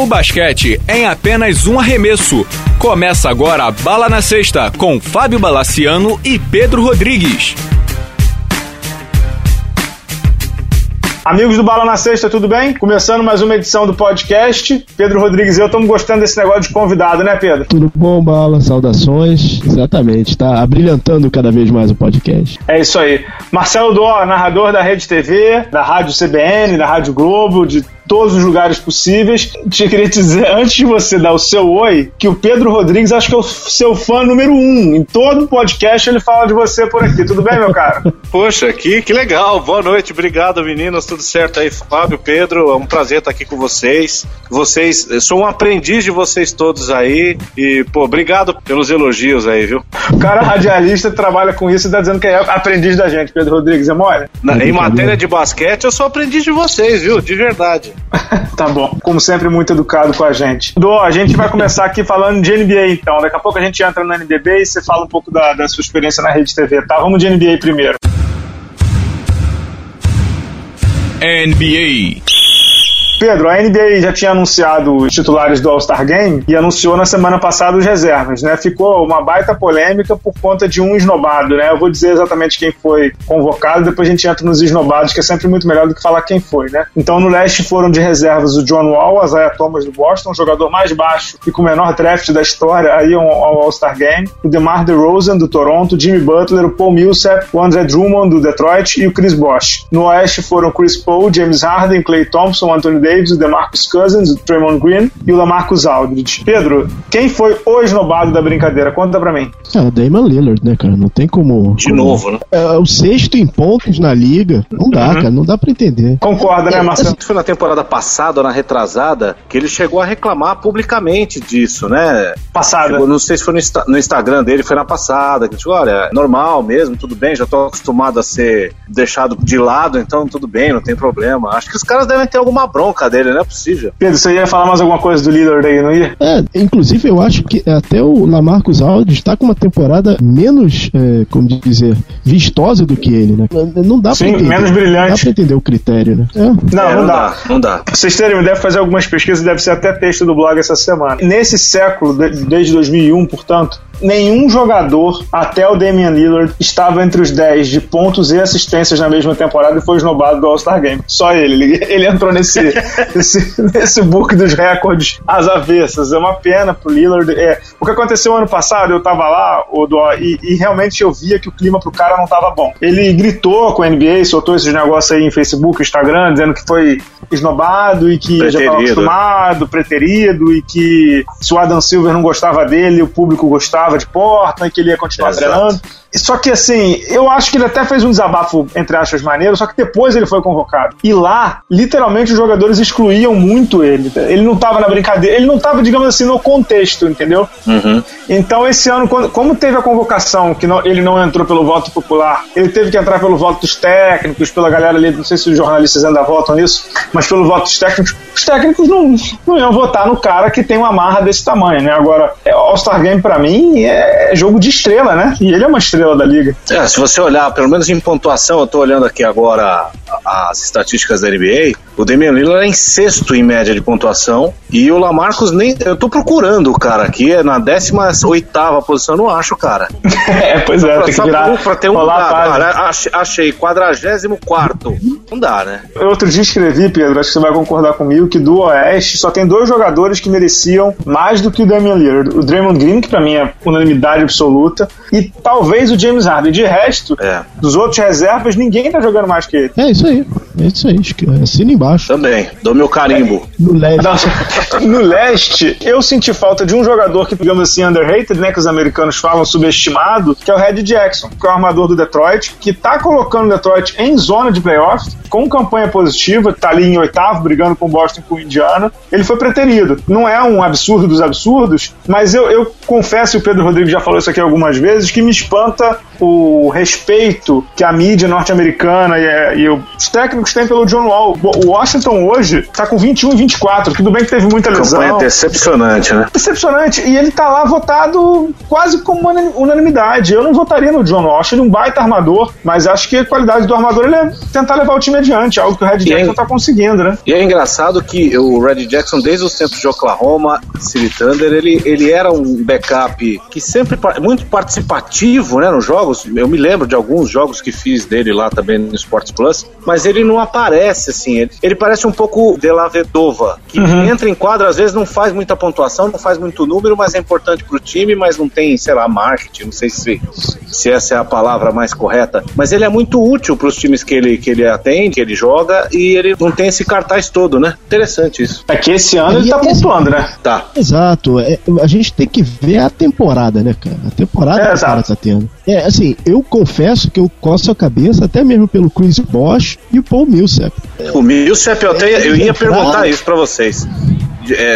O basquete é em apenas um arremesso. Começa agora a Bala na Sexta com Fábio Balaciano e Pedro Rodrigues. Amigos do Bala na Sexta, tudo bem? Começando mais uma edição do podcast. Pedro Rodrigues e eu estamos gostando desse negócio de convidado, né, Pedro? Tudo bom, Bala? Saudações. Exatamente, tá abrilhantando cada vez mais o podcast. É isso aí. Marcelo Dó, narrador da Rede TV, da Rádio CBN, da Rádio Globo, de todos os lugares possíveis. Te queria dizer, antes de você dar o seu oi, que o Pedro Rodrigues acho que é o seu fã número 1. Em todo podcast ele fala de você por aqui. Tudo bem, meu cara? Poxa, que legal. Boa noite. Obrigado, meninos. Tudo certo aí, Fábio, Pedro. É um prazer estar aqui com vocês. Eu sou um aprendiz de vocês todos aí. E, pô, obrigado pelos elogios aí, viu? O cara radialista trabalha com isso e tá dizendo que é aprendiz da gente, Pedro Rodrigues. É mole? Em matéria de basquete, eu sou aprendiz de vocês, viu? De verdade. Tá bom, como sempre muito educado com a gente. Dó, a gente vai começar aqui falando de NBA então, daqui a pouco a gente entra no NBB e você fala um pouco da sua experiência na Rede TV, tá? Vamos de NBA primeiro. NBA. Pedro, a NBA já tinha anunciado os titulares do All-Star Game e anunciou na semana passada os reservas, né? Ficou uma baita polêmica por conta de um esnobado, né? Eu vou dizer exatamente quem foi convocado, depois a gente entra nos esnobados, que é sempre muito melhor do que falar quem foi, né? Então, no leste foram de reservas o John Wall, Isaiah Thomas do Boston, o jogador mais baixo e com o menor draft da história aí ao All-Star Game, o DeMar DeRozan do Toronto, o Jimmy Butler, o Paul Millsap, o Andre Drummond do Detroit e o Chris Bosh. No oeste foram Chris Paul, James Harden, Klay Thompson, Anthony Davis, o DeMarcus Cousins, o Draymond Green e o LaMarcus Aldridge. Pedro, quem foi o esnobado da brincadeira? Conta pra mim. É o Damian Lillard, né, cara? Não tem como... De novo, né? É o sexto em pontos na liga. Não dá, cara. Não dá pra entender. Concorda, né, Marcelo? Foi na temporada passada ou na retrasada que ele chegou a reclamar publicamente disso, né? Passada. Chegou, não sei se foi no Instagram dele, foi na passada. Que tipo, olha, é normal mesmo, tudo bem, já tô acostumado a ser deixado de lado, então tudo bem, não tem problema. Acho que os caras devem ter alguma bronca dele, não é possível. Pedro, você ia falar mais alguma coisa do líder daí, não ia? É, inclusive eu acho que até o LaMarcus Aldridge tá com uma temporada menos, como dizer, vistosa do que ele, né? Não dá pra entender. Sim, menos brilhante. Não dá pra entender o critério, né? É. Não dá. Vocês terem, me deve fazer algumas pesquisas, deve ser até texto do blog essa semana. Nesse século, desde 2001, portanto, nenhum jogador, até o Damian Lillard, estava entre os 10 de pontos e assistências na mesma temporada e foi esnobado do All-Star Game. Só ele entrou nesse book dos recordes às avessas. É uma pena pro Lillard. O que aconteceu ano passado, eu tava lá, e realmente eu via que o clima pro cara não tava bom. Ele gritou com a NBA, soltou esses negócios aí em Facebook, Instagram, dizendo que foi esnobado e que já tava acostumado, preterido, e que se o Adam Silver não gostava dele, o público gostava de Portland, e que ele ia continuar treinando. Só que assim, eu acho que ele até fez um desabafo, entre aspas, maneiro, só que depois ele foi convocado. E lá, literalmente, os jogadores excluíam muito ele. Ele não tava na brincadeira, ele não tava, digamos assim, no contexto, entendeu? Uhum. Então esse ano, como teve a convocação, que ele não entrou pelo voto popular, ele teve que entrar pelo voto dos técnicos, pela galera ali, não sei se os jornalistas ainda votam nisso, mas pelo voto dos técnicos, os técnicos não iam votar no cara que tem uma marra desse tamanho, né? Agora, All-Star Game pra mim é jogo de estrela, né? E ele é uma estrela da liga. É, se você olhar, pelo menos em pontuação, eu tô olhando aqui agora as estatísticas da NBA, o Damian Lillard é em sexto em média de pontuação e o LaMarcus nem... Eu tô procurando o cara aqui, é na 18ª posição, eu não acho o cara. Pois é, tem que virar... Pra ter um lugar, achei, 44º. Não dá, né? Eu outro dia escrevi, Pedro, acho que você vai concordar comigo, que do Oeste só tem 2 jogadores que mereciam mais do que o Damian Lillard. O Draymond Green, que pra mim é unanimidade absoluta, e talvez o James Harden. De resto, dos outros reservas, ninguém tá jogando mais que ele. É isso aí. Assina embaixo. Também. Dou meu carimbo. No leste. Eu senti falta de um jogador que, digamos assim, underrated, né, que os americanos falam, subestimado, que é o Red Jackson, que é o armador do Detroit, que tá colocando o Detroit em zona de playoffs, com campanha positiva, tá ali em 8º, brigando com o Boston e com o Indiana. Ele foi preterido. Não é um absurdo dos absurdos, mas eu confesso, e o Pedro Rodrigues já falou isso aqui algumas vezes, que me espanta o respeito que a mídia norte-americana e os técnicos técnicos têm pelo John Wall. O Washington hoje tá com 21-24, tudo bem que teve muita lesão. É decepcionante, né? Decepcionante, e ele tá lá votado quase como unanimidade. Eu não votaria no John Wall, acho ele um baita armador, mas acho que a qualidade do armador ele é tentar levar o time adiante, algo que o Red Jackson tá conseguindo, né? E é engraçado que o Red Jackson, desde os tempos de Oklahoma City Thunder, ele era um backup que sempre muito participativo, né, nos jogos. Eu me lembro de alguns jogos que fiz dele lá também no Sports Plus, mas ele não aparece assim, ele parece um pouco de La Vedova, que entra em quadra, às vezes não faz muita pontuação, não faz muito número, mas é importante pro time, mas não tem, sei lá, marketing, não sei se essa é a palavra mais correta, mas ele é muito útil pros times que ele atende, que ele joga, e ele não tem esse cartaz todo, né? Interessante isso. É que esse ano ele tá pontuando, né? Tá. Exato, a gente tem que ver a temporada, né, cara? A temporada que o cara tá tendo. É, assim, eu confesso que eu coço a cabeça até mesmo pelo Chris Bosh e o Paul Millsap. O Millsap, eu ia perguntar isso pra vocês.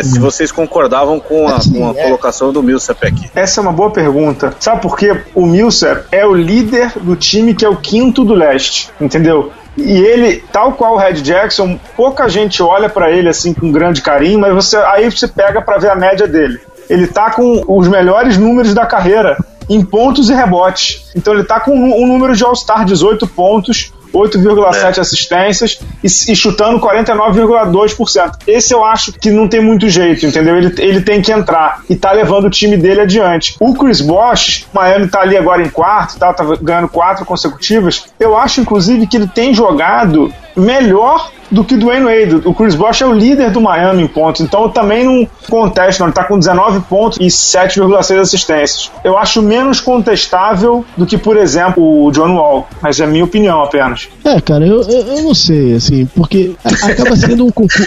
Se vocês concordavam com a colocação do Millsap aqui. Essa é uma boa pergunta. Sabe por quê? O Millsap é o líder do time que é o quinto do leste, entendeu? E ele, tal qual o Red Jackson, pouca gente olha pra ele assim com grande carinho, mas aí você pega pra ver a média dele. Ele tá com os melhores números da carreira em pontos e rebotes. Então ele tá com um número de All-Star, 18 pontos, 8,7 assistências e chutando 49,2%. Esse eu acho que não tem muito jeito, entendeu? Ele tem que entrar e tá levando o time dele adiante. O Chris Bosh, o Miami tá ali agora em quarto, tá ganhando 4 consecutivas. Eu acho, inclusive, que ele tem jogado melhor do que o Dwayne Wade. O Chris Bosh é o líder do Miami em pontos, então eu também não contesto, não. Ele tá com 19 pontos e 7,6 assistências. Eu acho menos contestável do que, por exemplo, o John Wall, mas é minha opinião apenas. É, cara, eu não sei, assim, porque acaba sendo um concurso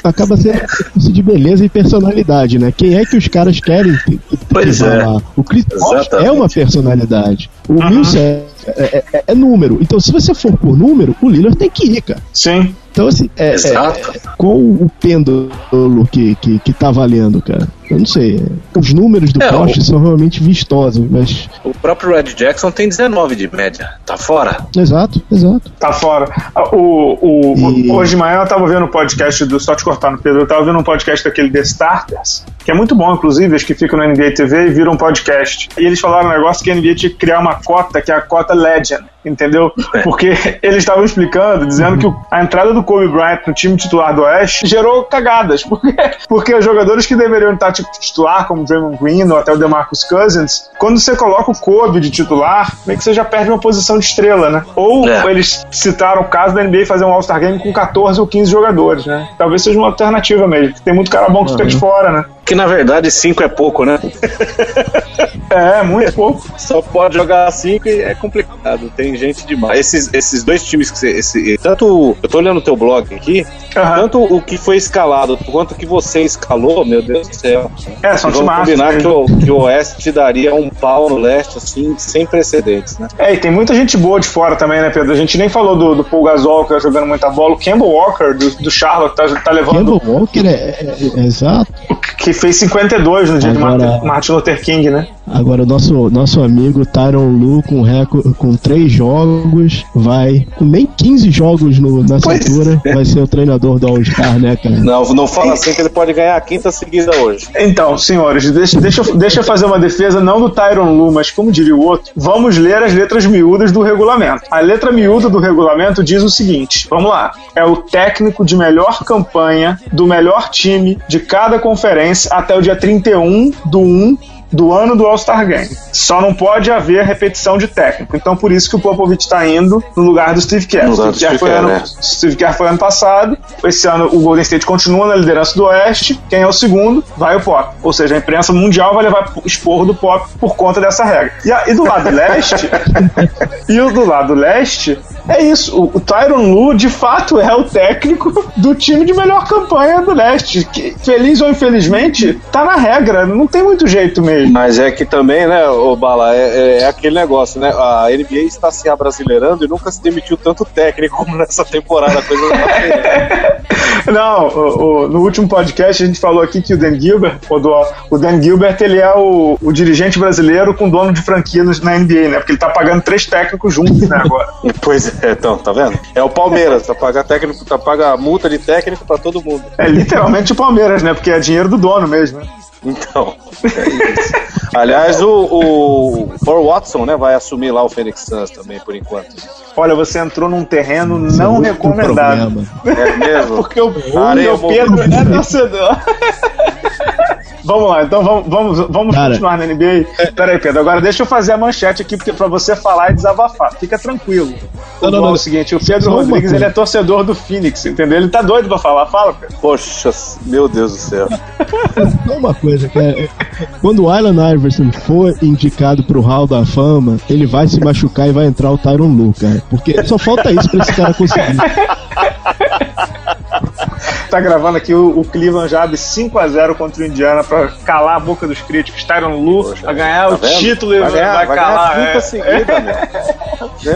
de beleza e personalidade, né? Quem é que os caras querem falar? O Chris Bosh é uma personalidade. O Millsap é número. Então, se você for por número, o Lillard tem que ir, cara. Sim. Então, assim, com o pêndulo que tá valendo, cara. Eu não sei. Os números do Bosh são realmente vistosos, mas... O próprio Red Jackson tem 19 de média. Tá fora. Exato. Tá fora. Hoje de manhã eu tava vendo um podcast do... Só te cortando, Pedro. Eu tava vendo um podcast daquele The Starters, que é muito bom, inclusive, os que ficam na NBA TV e viram um podcast. E eles falaram um negócio que a NBA tinha que criar uma cota, que é a cota Legend, entendeu? Porque eles estavam explicando, dizendo que a entrada do Kobe Bryant no time titular do Oeste gerou cagadas, porque os jogadores que deveriam estar titular, como Draymond Green ou até o DeMarcus Cousins, quando você coloca o Kobe de titular, meio que você já perde uma posição de estrela, né? Ou eles citaram o caso da NBA fazer um All-Star Game com 14 ou 15 jogadores, né? Talvez seja uma alternativa mesmo, porque tem muito cara bom que fica de fora, né? Que na verdade 5 é pouco, né? É, muito pouco. Só pode jogar 5 e é complicado. Tem gente demais. Esses dois times que tanto, eu tô olhando o teu blog aqui, tanto o que foi escalado quanto o que você escalou, meu Deus do céu. É, são timaços. Vamos combinar que o Oeste daria um pau no Leste, assim, sem precedentes, né? É, e tem muita gente boa de fora também, né, Pedro? A gente nem falou do Paul Gasol, que tá jogando muita bola. O Kemba Walker, do Charlotte, tá levando... Kemba Walker, exato. Que fez 52 no dia de Martin Luther King, né? Agora o nosso amigo Tyronn Lue com 3 jogos, vai com nem 15 jogos na cintura, vai ser o treinador do All-Star, né, cara? Não fala assim que ele pode ganhar a 5ª seguida hoje. Então, senhores, deixa eu fazer uma defesa não do Tyronn Lue, mas como diria o outro, vamos ler as letras miúdas do regulamento. A letra miúda do regulamento diz o seguinte, vamos lá, é o técnico de melhor campanha do melhor time de cada conferência até o dia 31/1 do ano do All-Star Game. Só não pode haver repetição de técnico. Então, por isso que o Popovich está indo no lugar do Steve Kerr. Steve Kerr foi ano passado. Esse ano o Golden State continua na liderança do Oeste. Quem é o segundo? Vai o Pop. Ou seja, a imprensa mundial vai levar esporro do Pop por conta dessa regra. E do lado leste... é isso. O Tyronn Lue, de fato, é o técnico do time de melhor campanha do Leste. Que, feliz ou infelizmente, tá na regra. Não tem muito jeito mesmo. Mas é que também, né, ô Bala, é aquele negócio, né? A NBA está se abrasileirando e nunca se demitiu tanto técnico como nessa temporada. A coisa não tá feia. Não, no último podcast a gente falou aqui que o Dan Gilbert, ele é o dirigente brasileiro com dono de franquia na NBA, né? Porque ele tá pagando 3 técnicos juntos, né, agora. Pois é, então, tá vendo? É o Palmeiras, paga a multa de técnico pra todo mundo. É literalmente o Palmeiras, né? Porque é dinheiro do dono mesmo, né? Então, é isso. Aliás, o Paul Watson, né, vai assumir lá o Phoenix Suns também, por enquanto. Olha, você entrou num terreno não recomendado. É mesmo? Porque o Pedro é torcedor. Vamos lá, então vamos continuar na NBA. Peraí, Pedro, agora deixa eu fazer a manchete aqui porque pra você falar e desabafar. Fica tranquilo. É o seguinte, o Pedro Rodrigues, ele é torcedor do Phoenix, entendeu? Ele tá doido pra falar. Fala, Pedro. Poxa, meu Deus do céu. Só uma coisa, cara. Quando o Allen Iverson for indicado pro Hall da Fama, ele vai se machucar e vai entrar o Tyronn Lue, cara. Porque só falta isso pra esse cara conseguir. Tá gravando aqui, o Cleveland já abre 5-0 contra o Indiana pra calar a boca dos críticos. Tyronn Lue vai ganhar o título e vai calar.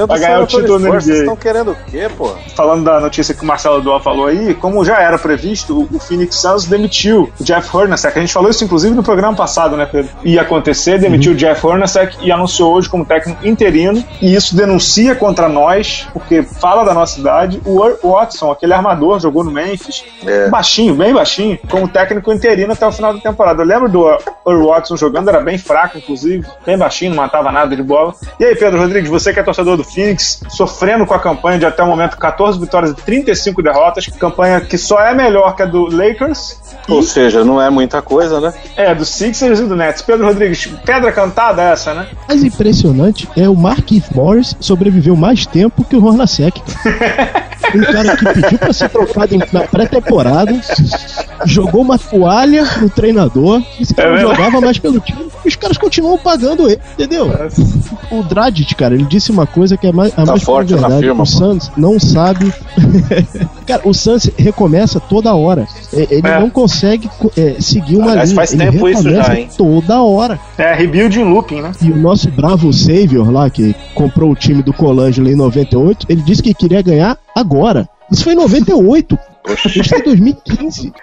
Vai ganhar o título no NBA. Vocês estão querendo o quê, pô? Falando da notícia que o Marcelo Dó falou aí, como já era previsto, o Phoenix Suns demitiu o Jeff Hornacek. A gente falou isso, inclusive, no programa passado, né, Pedro? Ia acontecer, demitiu o Jeff Hornacek e anunciou hoje como técnico interino. E isso denuncia contra nós, porque fala da nossa idade. O Watson, aquele armador, jogou no Memphis, baixinho, bem baixinho, como técnico interino até o final da temporada. Eu lembro do Earl Watson jogando, era bem fraco, inclusive, bem baixinho, não matava nada de bola. E aí, Pedro Rodrigues, você que é torcedor do Phoenix, sofrendo com a campanha de até o momento 14 vitórias e 35 derrotas, campanha que só é melhor que a do Lakers. Ou seja, não é muita coisa, né? É, do Sixers e do Nets. Pedro Rodrigues, pedra cantada essa, né? Mas impressionante é o Marquise Morris sobreviveu mais tempo que o Hornacek. Um cara que pediu pra ser trocado na pré-temporada, jogou uma toalha no treinador, esse cara não jogava mais pelo time, os caras continuam pagando ele, entendeu? O Dragic, cara, ele disse uma coisa que é mais forte, verdade. O Suns não sabe. Cara, o Suns recomeça toda hora. Ele não consegue seguir uma linha. Faz ele tempo isso já, hein? Toda hora. É, rebuilding looping, né? E o nosso bravo Savior lá, que comprou o time do Colangelo em 98, ele disse que queria ganhar agora. Isso foi em 98. Isso foi em 2015.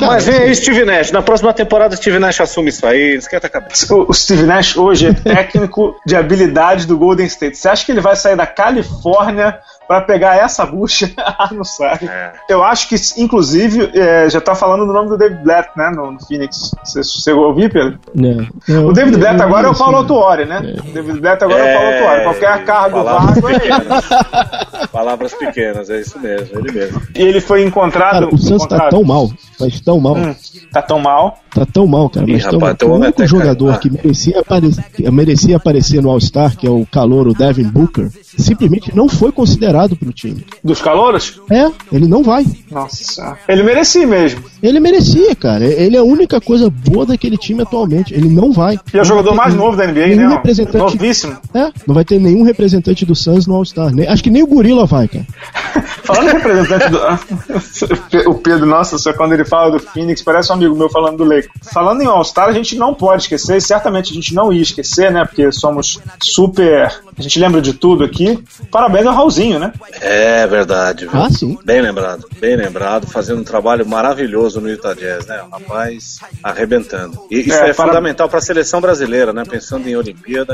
Mas vem aí, Steve Nash. Na próxima temporada, Steve Nash assume isso aí. Esquenta a cabeça. O Steve Nash hoje é técnico de habilidade do Golden State. Você acha que ele vai sair da Califórnia pra pegar essa bucha? Ah, não sabe. Eu acho que, inclusive, já tá falando do nome do David Blatt, né, no Phoenix. Você chegou a ouvir, Pedro? Não. O David Blatt agora é o Paulo Autuori, né? O David Blatt agora é o Paulo Autuori. Qualquer cargo vago é ele. Palavras pequenas, é isso mesmo, ele mesmo. E ele foi encontrado... Cara, o Santos tá tão mal, mas tão mal. Tá tão mal? Tá tão mal, cara, mas tão mal. O único jogador que merecia aparecer no All-Star, que é o calouro Devin Booker, simplesmente não foi considerado pro time. Dos calouros? É, ele não vai. Nossa. Ele merecia mesmo. Ele merecia, cara. Ele é a única coisa boa daquele time atualmente. Ele não vai. E é o jogador mais novo da NBA, né? Novíssimo. É, não vai ter nenhum representante do Suns no All-Star. Acho que nem o Gorila vai, cara. Falando em representante do... O Pedro, nossa, só quando ele fala do Phoenix, parece um amigo meu falando do Lakers. Falando em All-Star, a gente não pode esquecer, e certamente a gente não ia esquecer, né? Porque somos super... A gente lembra de tudo aqui. Parabéns ao Raulzinho, né? É verdade, viu? Ah, sim. Bem lembrado, fazendo um trabalho maravilhoso no Utah Jazz, né? O rapaz arrebentando. E isso é fundamental para a seleção brasileira, né? Pensando em Olimpíada,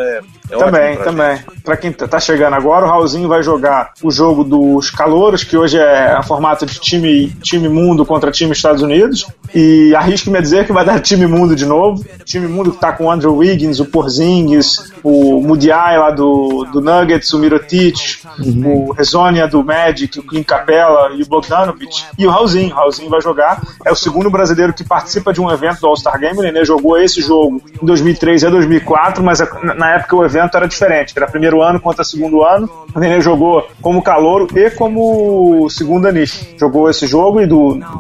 é também, ótimo. Também. Para quem tá chegando agora, o Raulzinho vai jogar o jogo dos calouros, que hoje é a formato de time mundo contra time Estados Unidos. E arrisco-me a dizer que vai dar time mundo de novo. Time mundo que tá com o Andrew Wiggins, o Porzingis, o Mudiay lá do Nuggets, o Mirotic, o Rezonia do Magic, o Clint Capela e o Bogdanovic, e o Raulzinho. O Raulzinho vai jogar, é o segundo brasileiro que participa de um evento do All-Star Game. O Nenê jogou esse jogo em 2003 e 2004, mas na época o evento era diferente, era primeiro ano contra segundo ano. O Nenê jogou como calouro e como segundo anis, jogou esse jogo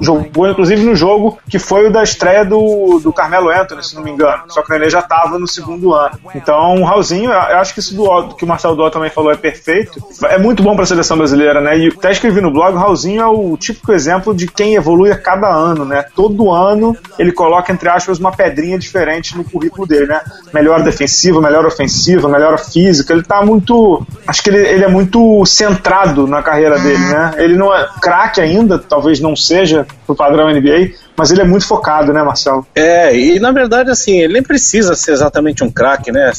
jogou inclusive no jogo que foi o da estreia do Carmelo Anthony, se não me engano, só que o Nenê já estava no segundo ano. Então o Raulzinho, eu acho que isso do que o Marcelo Dó também falou, é perfeito. perfeito. É muito bom para a seleção brasileira, né? E até escrevi no blog, o Raulzinho é o típico exemplo de quem evolui a cada ano, né? Todo ano ele coloca, entre aspas, uma pedrinha diferente no currículo dele, né? Melhora defensiva, melhora ofensiva, melhora física. Ele tá muito... Acho que ele é muito centrado na carreira dele, né? Ele não é craque ainda, talvez não seja pro padrão NBA, mas ele é muito focado, né, Marcelo? É, e na verdade, assim, ele nem precisa ser exatamente um craque, né?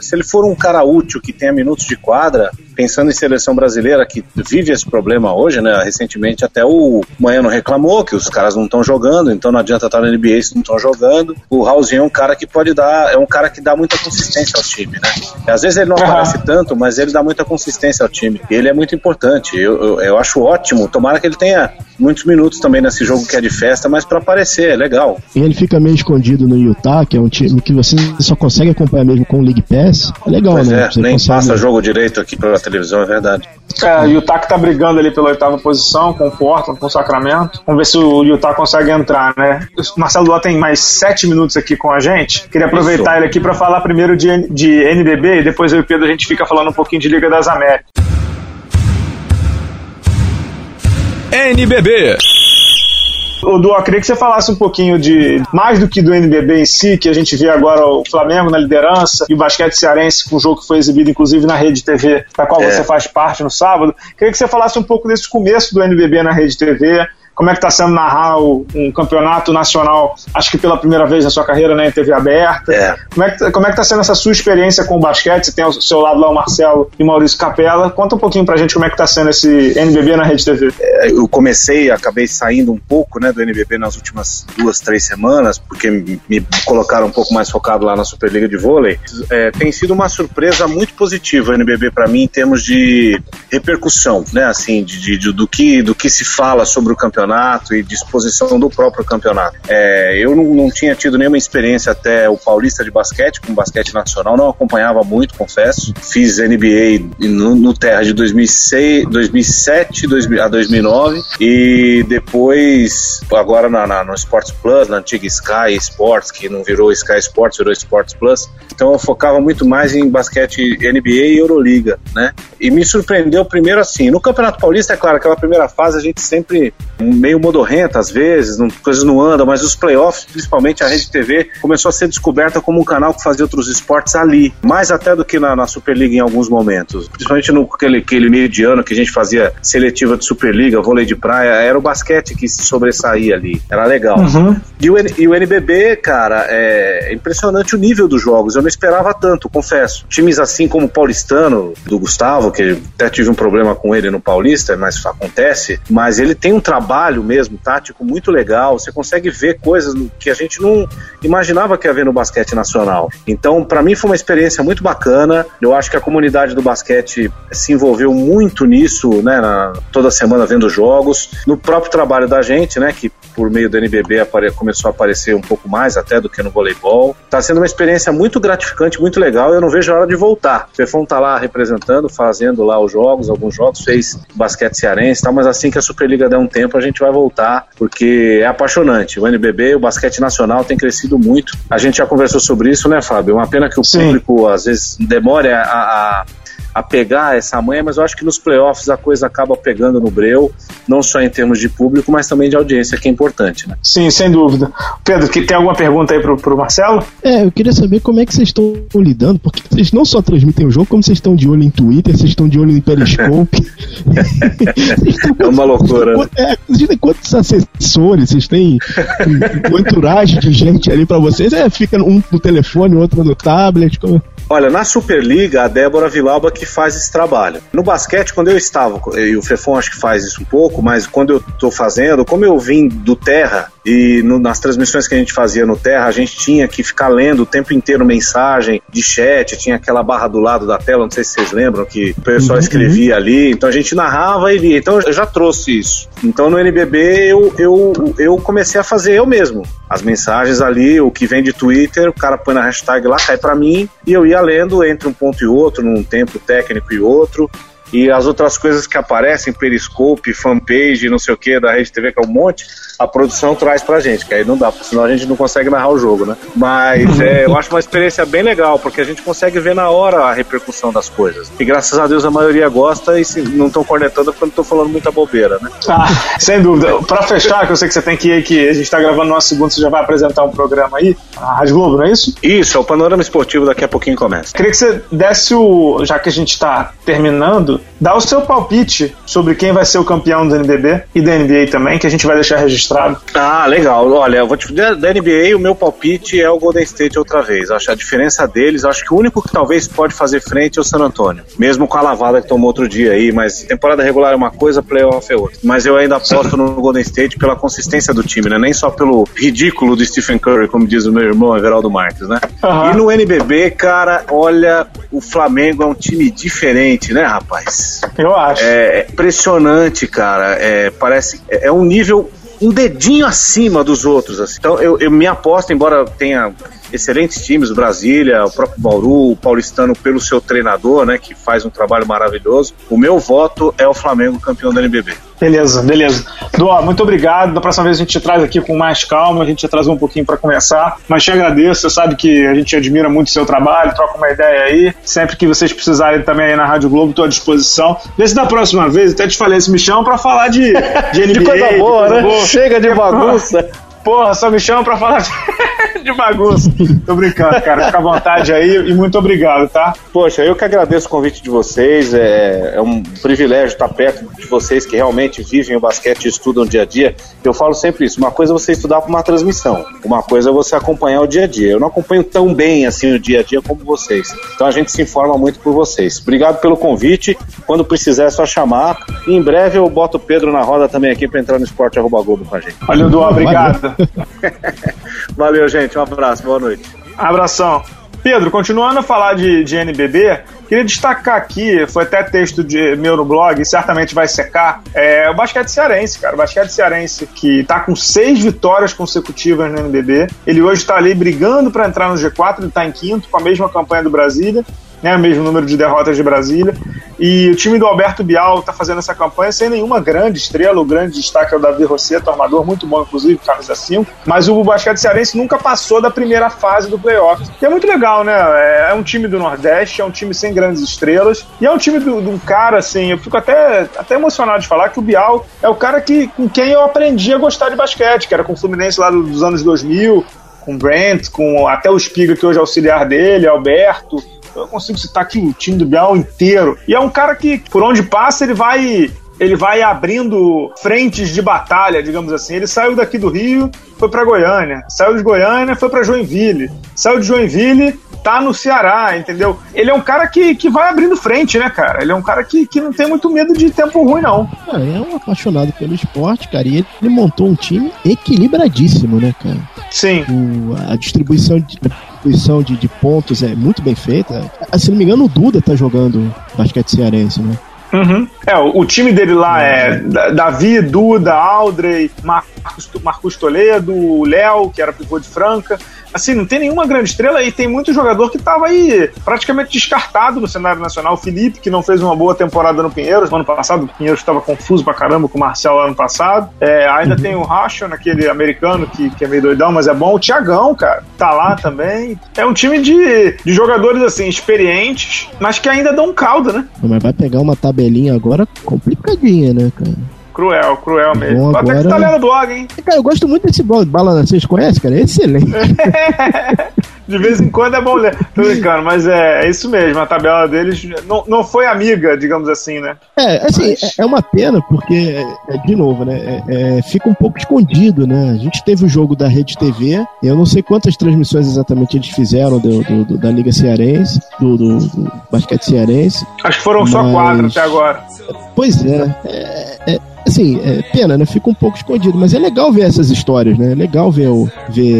Se ele for um cara útil, que tenha minutos de quadra, pensando em seleção brasileira, que vive esse problema hoje, né? Recentemente até o Manhano reclamou que os caras não estão jogando, então não adianta estar na NBA se não estão jogando. O Raulzinho é um cara que pode dar, é um cara que dá muita consistência ao time, né? Às vezes ele não aparece tanto, mas ele dá muita consistência ao time. Ele é muito importante, eu acho ótimo, tomara que ele tenha muitos minutos também nesse jogo que é de festa, mas pra aparecer, é legal. E ele fica meio escondido no Utah, que é um time que você só consegue acompanhar mesmo com o League Pass. É legal, pois né? É, você nem consegue... passa jogo direito aqui pela televisão, é verdade. É, o Utah que tá brigando ali pela 8ª posição, com o Portland, com o Sacramento. Vamos ver se o Utah consegue entrar, né? O Marcelo Dó tem mais 7 minutos aqui com a gente. Queria aproveitar ele aqui pra falar primeiro de NBB e depois eu e o Pedro a gente fica falando um pouquinho de Liga das Américas. NBB. O Dó, eu queria que você falasse um pouquinho de mais do que do NBB em si, que a gente vê agora o Flamengo na liderança e o basquete cearense com um jogo que foi exibido inclusive na Rede TV, da qual você faz parte no sábado. Queria que você falasse um pouco desse começo do NBB na Rede TV, como é que está sendo narrar um campeonato nacional, acho que pela primeira vez na sua carreira, né, em TV aberta. Como é que está sendo essa sua experiência com o basquete? Você tem ao seu lado lá o Marcelo e o Maurício Capella. Conta um pouquinho pra gente como é que está sendo esse NBB na Rede TV. Eu comecei, acabei saindo um pouco, né, do NBB nas últimas 2-3 semanas, porque me colocaram um pouco mais focado lá na Superliga de vôlei. Tem sido uma surpresa muito positiva o NBB para mim em termos de repercussão, né, assim, do que se fala sobre o campeonato e disposição do próprio campeonato. Eu não tinha tido nenhuma experiência até o Paulista de basquete, com basquete nacional, não acompanhava muito, confesso. Fiz NBA no Terra de 2006, 2007 a 2009 e depois agora no Sports Plus, na antiga Sky Sports, que não virou Sky Sports, virou Sports Plus. Então eu focava muito mais em basquete NBA e Euroliga, né? E me surpreendeu primeiro assim, no Campeonato Paulista, é claro, aquela primeira fase a gente sempre... meio modorrenta às vezes, coisas não andam, mas os playoffs, principalmente a Rede TV, começou a ser descoberta como um canal que fazia outros esportes ali, mais até do que na Superliga em alguns momentos, principalmente no aquele meio de ano que a gente fazia seletiva de Superliga, vôlei de praia, era o basquete que se sobressaía ali, era legal. Uhum. E o NBB, cara, é impressionante o nível dos jogos, eu não esperava tanto, confesso. Times assim como o Paulistano, do Gustavo, que até tive um problema com ele no Paulista, mas acontece, mas ele tem um trabalho mesmo, tático, muito legal, você consegue ver coisas que a gente não imaginava que ia ver no basquete nacional. Então, pra mim foi uma experiência muito bacana, eu acho que a comunidade do basquete se envolveu muito nisso, né, toda semana vendo jogos, no próprio trabalho da gente, né, que por meio do NBB começou a aparecer um pouco mais até do que no voleibol. Tá sendo uma experiência muito gratificante, muito legal, eu não vejo a hora de voltar. O Fefão tá lá representando, fazendo lá os jogos, alguns jogos, fez basquete cearense e tal, mas assim que a Superliga der um tempo, a gente vai voltar, porque é apaixonante. O NBB, o basquete nacional tem crescido muito. A gente já conversou sobre isso, né, Fábio? É uma pena que o público, às vezes, demore a pegar essa manha, mas eu acho que nos playoffs a coisa acaba pegando no breu, não só em termos de público, mas também de audiência, que é importante, né? Sim, sem dúvida. Pedro, tem alguma pergunta aí pro Marcelo? Eu queria saber como é que vocês estão lidando, porque vocês não só transmitem o jogo, como vocês estão de olho em Twitter, vocês estão de olho em Periscope. É uma loucura. Vocês têm quantos assessores, vocês têm um entourage de gente ali pra vocês, fica um no telefone, outro no tablet, como... Olha, na Superliga, a Débora Vilauba que faz esse trabalho. No basquete, quando eu estava, e o Fefon acho que faz isso um pouco, mas quando eu estou fazendo, como eu vim do Terra, e nas transmissões que a gente fazia no Terra, a gente tinha que ficar lendo o tempo inteiro mensagem de chat, tinha aquela barra do lado da tela, não sei se vocês lembram, que o pessoal escrevia ali, então a gente narrava e lia. Então eu já trouxe isso. Então no NBB eu comecei a fazer eu mesmo. As mensagens ali, o que vem de Twitter, o cara põe na hashtag lá, cai pra mim, e eu ia lendo entre um ponto e outro, num tempo técnico e outro, e as outras coisas que aparecem, Periscope, fanpage, não sei o que, da Rede TV, que é um monte, a produção traz pra gente, que aí não dá, senão a gente não consegue narrar o jogo, né? Mas eu acho uma experiência bem legal, porque a gente consegue ver na hora a repercussão das coisas. E graças a Deus a maioria gosta e se não estão cornetando porque eu não tô falando muita bobeira, né? Ah, sem dúvida. Pra fechar, que eu sei que você tem que ir, que a gente tá gravando uma segunda, você já vai apresentar um programa aí, a Rádio Globo, não é isso? Isso, é o Panorama Esportivo, daqui a pouquinho começa. Queria que você desse o... já que a gente tá terminando, dá o seu palpite sobre quem vai ser o campeão do NBB e da NBA também, que a gente vai deixar registrado. Ah, legal. Olha, eu vou te... da NBA, o meu palpite é o Golden State outra vez. Acho a diferença deles, acho que o único que talvez pode fazer frente é o San Antonio. Mesmo com a lavada que tomou outro dia aí, mas temporada regular é uma coisa, playoff é outra. Mas eu ainda aposto no Golden State pela consistência do time, né? Nem só pelo ridículo do Stephen Curry, como diz o meu irmão Everaldo Marques, né? Uhum. E no NBB, cara, olha, o Flamengo é um time diferente, né, rapaz? Eu acho. É impressionante, cara. Parece. É um nível, um dedinho acima dos outros. Assim. Então eu me aposto, embora tenha excelentes times, Brasília, o próprio Bauru, o paulistano pelo seu treinador, né, que faz um trabalho maravilhoso. O meu voto é o Flamengo campeão da NBB. Beleza, beleza. Dó, muito obrigado. Da próxima vez a gente te traz aqui com mais calma, a gente te traz um pouquinho para conversar, mas te agradeço, você sabe que a gente admira muito o seu trabalho, troca uma ideia aí. Sempre que vocês precisarem também aí na Rádio Globo, estou à disposição. Desde da próxima vez, até te falei, esse Michão, para falar de NBA, de coisa boa, né? Boa. Chega de bagunça. Porra, só me chama pra falar de bagunça. Tô brincando, cara. Fica à vontade aí e muito obrigado, tá? Poxa, eu que agradeço o convite de vocês. É um privilégio estar perto de vocês que realmente vivem o basquete e estudam o dia a dia. Eu falo sempre isso. Uma coisa é você estudar pra uma transmissão. Uma coisa é você acompanhar o dia a dia. Eu não acompanho tão bem assim o dia a dia como vocês. Então a gente se informa muito por vocês. Obrigado pelo convite. Quando precisar é só chamar. E em breve eu boto o Pedro na roda também aqui pra entrar no esporte.globo com a gente. Valeu, Dó. Obrigado. Valeu, gente, um abraço, boa noite. Abração. Pedro, continuando a falar de NBB, queria destacar aqui, foi até texto de meu no blog, certamente vai secar, o basquete cearense, cara. O basquete cearense que tá com 6 vitórias consecutivas no NBB. Ele hoje tá ali brigando para entrar no G4, ele tá em quinto, com a mesma campanha do Brasília, né, o mesmo número de derrotas de Brasília. E o time do Alberto Bial tá fazendo essa campanha sem nenhuma grande estrela. O grande destaque é o Davi Rosseto, armador muito bom, inclusive, camisa 5. Mas o basquete cearense nunca passou da primeira fase do playoff. E é muito legal, né? É um time do Nordeste, é um time sem grandes estrelas. E é um time de um cara, assim, eu fico até emocionado de falar que o Bial é o cara com quem eu aprendi a gostar de basquete, que era com o Fluminense lá dos anos 2000, com o Brent, com até o Espiga, que hoje é auxiliar dele, Alberto... Eu consigo citar aqui o time do Bial inteiro. E é um cara que, por onde passa, ele vai abrindo frentes de batalha, digamos assim. Ele saiu daqui do Rio, foi pra Goiânia. Saiu de Goiânia, foi pra Joinville. Saiu de Joinville, tá no Ceará, entendeu? Ele é um cara que vai abrindo frente, né, cara? Ele é um cara que não tem muito medo de tempo ruim, não. É um apaixonado pelo esporte, cara, e ele montou um time equilibradíssimo, né, cara? Sim. A distribuição de pontos é muito bem feita. Se não me engano, o Duda tá jogando basquete cearense, né? Uhum. O time dele lá é Davi, Duda, Aldrey, Marcos Toledo, Léo, que era pivô de Franca. Assim, não tem nenhuma grande estrela e tem muito jogador que tava aí praticamente descartado no cenário nacional. O Felipe, que não fez uma boa temporada no Pinheiros, no ano passado, o Pinheiros estava confuso pra caramba com o Marcelo no ano passado. Ainda tem o Rashon, aquele americano que é meio doidão, mas é bom. O Thiagão, cara, tá lá também. É um time de jogadores, assim, experientes, mas que ainda dão um caldo, né? Mas vai pegar uma tabelinha agora complicadinha, né, cara? Cruel mesmo. Bom, agora... Até que tá lendo o blog, hein? Cara, eu gosto muito desse blog. Bala, vocês conhecem, cara? É excelente. De vez em quando é bom ler. Tô brincando, mas é isso mesmo. A tabela deles não foi amiga, digamos assim, né? Assim, mas... é uma pena porque, de novo, né? Fica um pouco escondido, né? A gente teve o jogo da Rede TV. Eu não sei quantas transmissões exatamente eles fizeram da Liga Cearense, do basquete cearense. Acho que foram só 4 até agora. Pois é. Assim, pena, né? Fica um pouco escondido, mas é legal ver essas histórias, né? É legal ver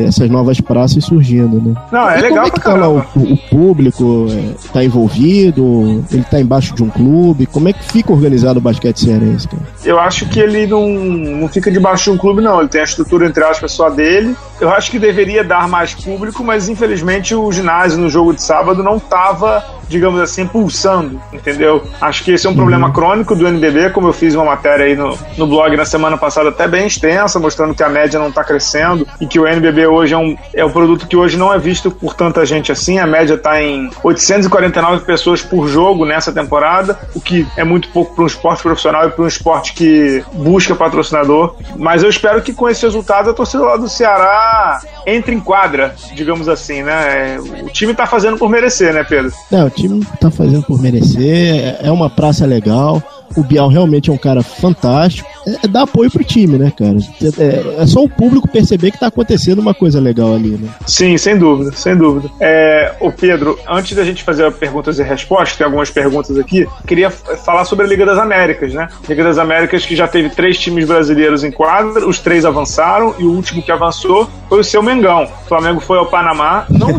essas novas praças surgindo, né? Não, é legal pra caramba. Como é que tá lá o público? Tá envolvido? Ele tá embaixo de um clube? Como é que fica organizado o basquete cearense, cara? Eu acho que ele não fica debaixo de um clube, não. Ele tem a estrutura, entre aspas, só dele. Eu acho que deveria dar mais público, mas infelizmente o ginásio no jogo de sábado não tava digamos assim, pulsando, entendeu? Acho que esse é um problema crônico do NBB, como eu fiz uma matéria aí no blog na semana passada, até bem extensa, mostrando que a média não está crescendo e que o NBB hoje é um produto que hoje não é visto por tanta gente assim. A média está em 849 pessoas por jogo nessa temporada, o que é muito pouco para um esporte profissional e para um esporte que busca patrocinador. Mas eu espero que com esse resultado a torcida lá do Ceará entre em quadra, digamos assim, né? O time tá fazendo por merecer, né, Pedro? É, o time tá fazendo por merecer, é uma praça legal. O Bial realmente é um cara fantástico. É dar apoio pro time, né, cara? É só o público perceber que tá acontecendo uma coisa legal ali, né? Sim, sem dúvida, sem dúvida. Ô Pedro, antes da gente fazer perguntas e respostas, tem algumas perguntas aqui, queria falar sobre a Liga das Américas, né? Liga das Américas que já teve 3 times brasileiros em quadra, os 3 avançaram e o último que avançou foi o seu Mengão. O Flamengo foi ao Panamá, não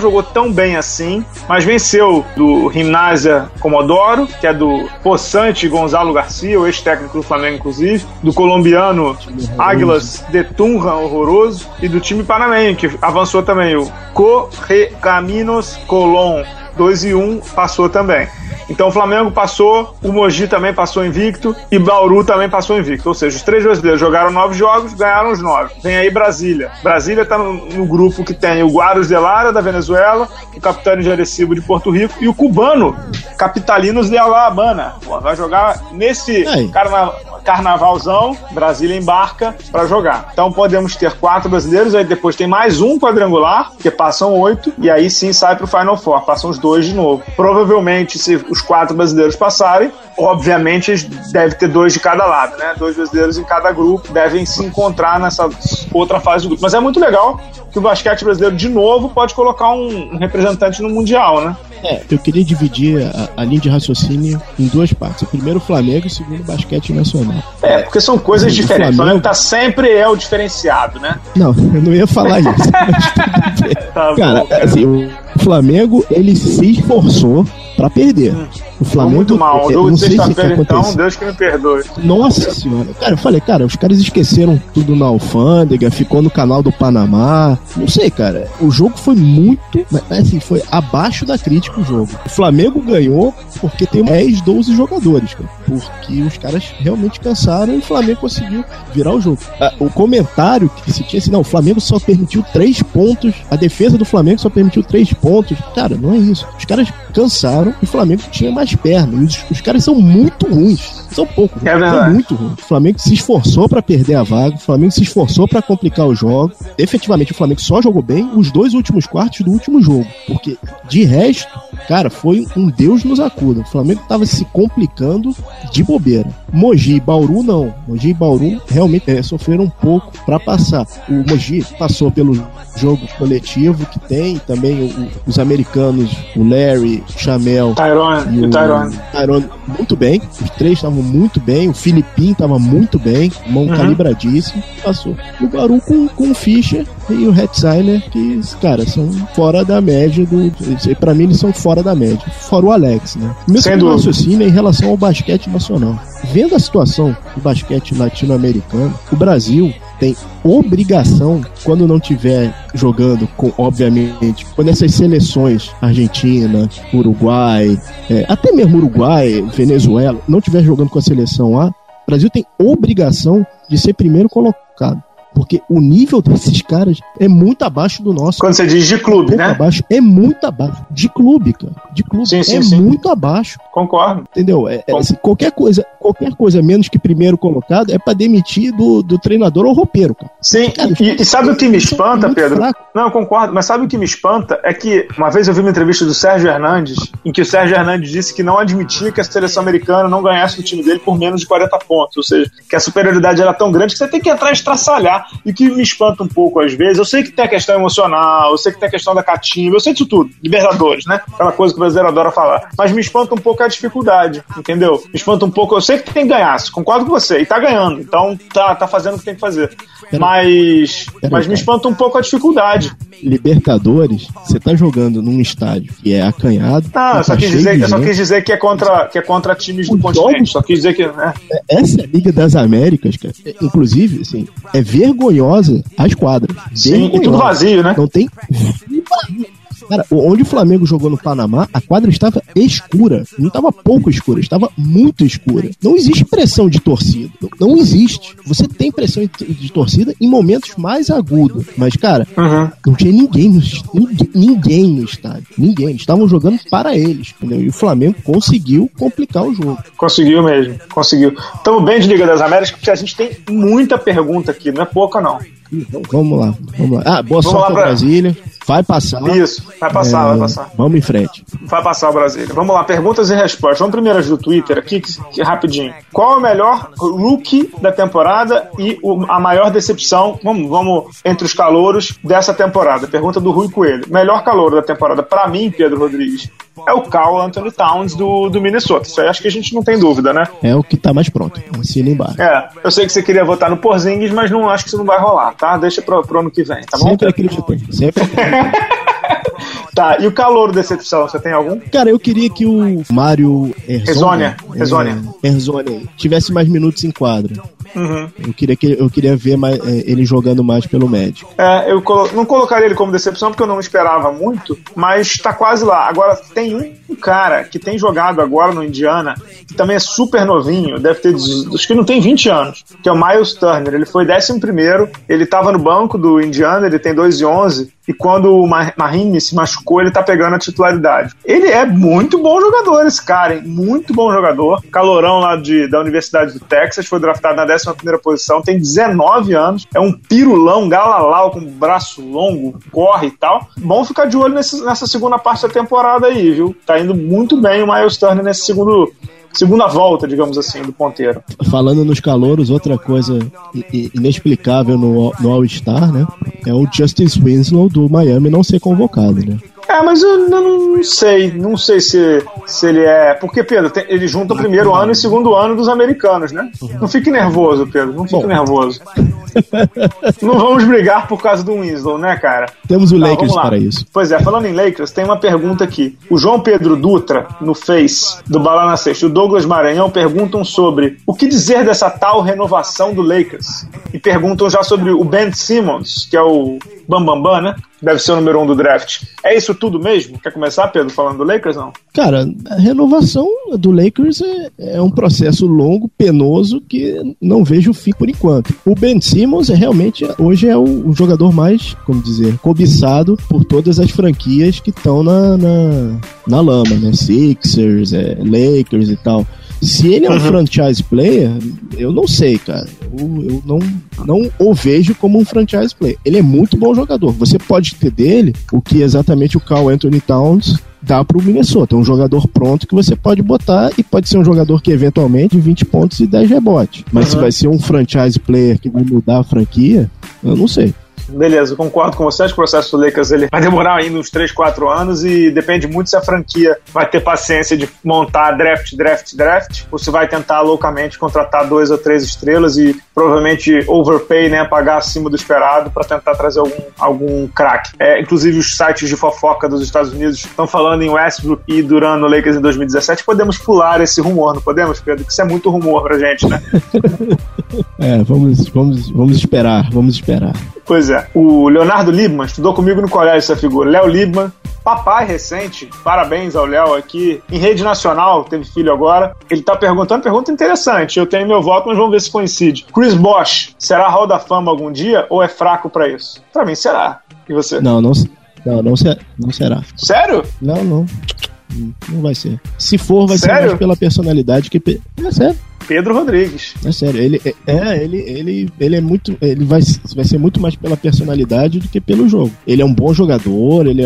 jogou tão bem assim, mas venceu do Gimnasia Comodoro, que é do Sante Gonzalo Garcia, o ex-técnico do Flamengo, inclusive, do colombiano Águilas de Tunja, horroroso, e do time panamenho, que avançou também, o Correcaminos Colón, 2-1, passou também. Então o Flamengo passou, o Mogi também passou invicto e Bauru também passou invicto. Ou seja, os 3 brasileiros jogaram 9 jogos, ganharam os 9. Vem aí Brasília. Brasília está no grupo que tem o Guaros de Lara, da Venezuela, o Capitano de Arecibo, de Porto Rico, e o cubano Capitalinos de La Habana. Vai jogar nesse carnavalzão. Brasília embarca para jogar. Então podemos ter 4 brasileiros, aí depois tem mais um quadrangular, que passam 8, e aí sim sai para o Final Four, passam os 2 de novo. Provavelmente, se os 4 brasileiros passarem, obviamente deve ter 2 de cada lado, né? 2 brasileiros em cada grupo devem se encontrar nessa outra fase do grupo. Mas é muito legal que o basquete brasileiro, de novo, pode colocar um representante no Mundial, né? Eu queria dividir a linha de raciocínio em 2 partes. O primeiro, o Flamengo, e o segundo, o basquete nacional. Porque são coisas diferentes. O Flamengo tá sempre o diferenciado, né? Não, eu não ia falar isso. Tá bom, cara, assim, o Flamengo, ele se esforçou pra perder. O Flamengo... muito mal. Eu não sei se que então, Deus que me perdoe. Nossa senhora. Cara, eu falei, os caras esqueceram tudo na alfândega, ficou no canal do Panamá. Não sei, cara. O jogo foi muito... assim, foi abaixo da crítica o jogo. O Flamengo ganhou porque tem 10, 12 jogadores, cara. Porque os caras realmente cansaram e o Flamengo conseguiu virar o jogo. O comentário que se tinha assim, não, o Flamengo só permitiu 3 pontos, a defesa do Flamengo só permitiu 3 pontos. Cara, não é isso. Os caras cansaram e o Flamengo tinha mais perna. Os caras são muito ruins. São poucos. São muito ruins. O Flamengo se esforçou pra perder a vaga. O Flamengo se esforçou pra complicar o jogo. Efetivamente, o Flamengo só jogou bem os 2 últimos quartos do último jogo. Porque, de resto, cara, foi um Deus nos acuda. O Flamengo tava se complicando de bobeira. Mogi e Bauru, não. Mogi e Bauru realmente sofreram um pouco pra passar. O Mogi passou pelo jogo coletivo que tem. Também os americanos, o Larry, o Chamel, Tyronn. Muito bem, os 3 estavam muito bem, o Filipinho estava muito bem, mão calibradíssima, passou. E o Bauru com o Fischer e o Hetziner, que, cara, são fora da média do... pra mim eles são fora da média, fora o Alex, né? Meu raciocínio é em relação ao basquete nacional. Vendo a situação do basquete latino-americano, o Brasil tem obrigação, quando não tiver jogando com, obviamente, quando essas seleções, Argentina, Uruguai, até mesmo Uruguai, Venezuela, não tiver jogando com a seleção A, o Brasil tem obrigação de ser primeiro colocado. Porque o nível desses caras é muito abaixo do nosso. Quando você diz de clube, né? Abaixo, é muito abaixo. De clube, cara. De clube. Sim, sim, muito abaixo. Concordo. Entendeu? Assim, qualquer coisa menos que primeiro colocado é pra demitir do treinador ou roupeiro, cara. Sim, cara, e sabe o que me espanta, Pedro? Fraco. Não, eu concordo, mas sabe o que me espanta? É que uma vez eu vi uma entrevista do Sérgio Hernandes, em que o Sérgio Hernandes disse que não admitia que a seleção americana não ganhasse do time dele por menos de 40 pontos. Ou seja, que a superioridade era tão grande que você tem que entrar e estraçalhar. E que me espanta um pouco às vezes. Eu sei que tem a questão emocional, eu sei que tem a questão da catimba, eu sei disso tudo, Libertadores, né? Aquela coisa que o brasileiro adora falar. Mas me espanta um pouco a dificuldade, entendeu? Me espanta um pouco, eu sei que tem que ganhar, concordo com você, e tá ganhando, então tá fazendo o que tem que fazer. Mas me espanta um pouco a dificuldade. Libertadores, você tá jogando num estádio que é acanhado. Ah, eu só quis dizer que é contra times do continente. Só quis dizer que... né? Essa é a Liga das Américas, cara. Inclusive, assim, é vergonhosa as quadras. Sim, vergonhosa. E tudo vazio, né? Não tem... Cara, onde o Flamengo jogou no Panamá, a quadra estava escura. Não estava pouco escura, estava muito escura. Não existe pressão de torcida. Não existe. Você tem pressão de torcida em momentos mais agudos. Mas, cara, não tinha ninguém no estádio. Ninguém. Eles estavam jogando para eles. Entendeu? E o Flamengo conseguiu complicar o jogo. Conseguiu mesmo. Conseguiu. Estamos bem de Liga das Américas, porque a gente tem muita pergunta aqui. Não é pouca, não. Então, vamos lá. Ah, boa sorte para Brasília. Vai passar. Isso, vai passar. Vamos em frente. Vai passar, Brasília. Vamos lá, perguntas e respostas. Vamos primeiro do Twitter aqui, que rapidinho. Qual é o melhor rookie da temporada e a maior decepção, vamos entre os calouros dessa temporada? Pergunta do Rui Coelho. Melhor calouro da temporada, para mim, Pedro Rodrigues, é o Karl Anthony Towns do Minnesota. Isso aí acho que a gente não tem dúvida, né? É o que tá mais pronto. Assina embaixo. É, eu sei que você queria votar no Porzingis, mas não acho que isso não vai rolar, tá? Deixa pro ano que vem, tá bom? Sempre aquele que tem. Sempre Tá, e o calor da decepção, você tem algum? Cara, eu queria que o Mário Erzonia tivesse mais minutos em quadro. Eu queria ver mais, ele jogando mais pelo médico. É, eu não colocaria ele como decepção porque eu não esperava muito, mas tá quase lá. Agora, tem um cara que tem jogado agora no Indiana, que também é super novinho, deve ter, acho que não tem 20 anos, que é o Miles Turner. Ele foi 11º, ele tava no banco do Indiana, ele tem 2'11", e quando o Marini se machucou, ele tá pegando a titularidade. Ele é muito bom jogador, esse cara, hein? Muito bom jogador. Calourão lá da Universidade do Texas, foi draftado na 11ª posição, tem 19 anos, é um pirulão, galalau, com braço longo, corre e tal. Bom ficar de olho nessa segunda parte da temporada aí, viu? Tá indo muito bem o Miles Turner nesse segunda volta, digamos assim, do ponteiro. Falando nos calouros, outra coisa inexplicável no All-Star, né, é o Justin Winslow do Miami não ser convocado, né? É, mas eu não sei se ele é... Porque, Pedro, ele junta o primeiro ano e segundo ano dos americanos, né? Não fique nervoso, Pedro, não fique nervoso. Não vamos brigar por causa do Winslow, né, cara? Temos o Lakers para isso. Pois é, falando em Lakers, tem uma pergunta aqui. O João Pedro Dutra, no Face, do Balana Sexta, o Douglas Maranhão perguntam sobre o que dizer dessa tal renovação do Lakers. E perguntam já sobre o Ben Simmons, que é o Bambambam, né? Deve ser o número 1 do draft. É isso tudo mesmo? Quer começar, Pedro, falando do Lakers, não? Cara, a renovação do Lakers é um processo longo, penoso, que não vejo o fim por enquanto. O Ben Simmons realmente hoje é o jogador mais, como dizer, cobiçado por todas as franquias que estão na lama, né? Sixers, Lakers e tal. Se ele é um franchise player, eu não sei, cara. Eu não o vejo como um franchise player. Ele é muito bom jogador. Você pode ter dele o que exatamente o Karl Anthony Towns dá pro Minnesota. É um jogador pronto que você pode botar e pode ser um jogador que eventualmente 20 pontos e 10 rebotes. Mas se vai ser um franchise player que vai mudar a franquia, eu não sei. Beleza, eu concordo com você, acho que o processo do Lakers ele vai demorar ainda uns 3, 4 anos e depende muito se a franquia vai ter paciência de montar draft ou se vai tentar loucamente contratar 2 ou 3 estrelas e provavelmente overpay, né, pagar acima do esperado para tentar trazer algum craque. Inclusive os sites de fofoca dos Estados Unidos estão falando em Westbrook e Durant no Lakers em 2017, podemos pular esse rumor, não podemos, Pedro? Que isso é muito rumor pra gente, né? Vamos esperar. Pois é. O Leonardo Liebman estudou comigo no colégio, essa figura. Léo Liebman, papai recente, parabéns ao Léo aqui, em rede nacional, teve filho agora. Ele tá perguntando, pergunta interessante, eu tenho meu voto, mas vamos ver se coincide. Chris Bosh, será Hall da Fama algum dia ou é fraco pra isso? Pra mim, será. E você? Não será. Sério? Não vai ser. Se for, vai ser mais pela personalidade que... É sério. Pedro Rodrigues. É sério, ele é muito, ele vai ser muito mais pela personalidade do que pelo jogo. Ele é um bom jogador, ele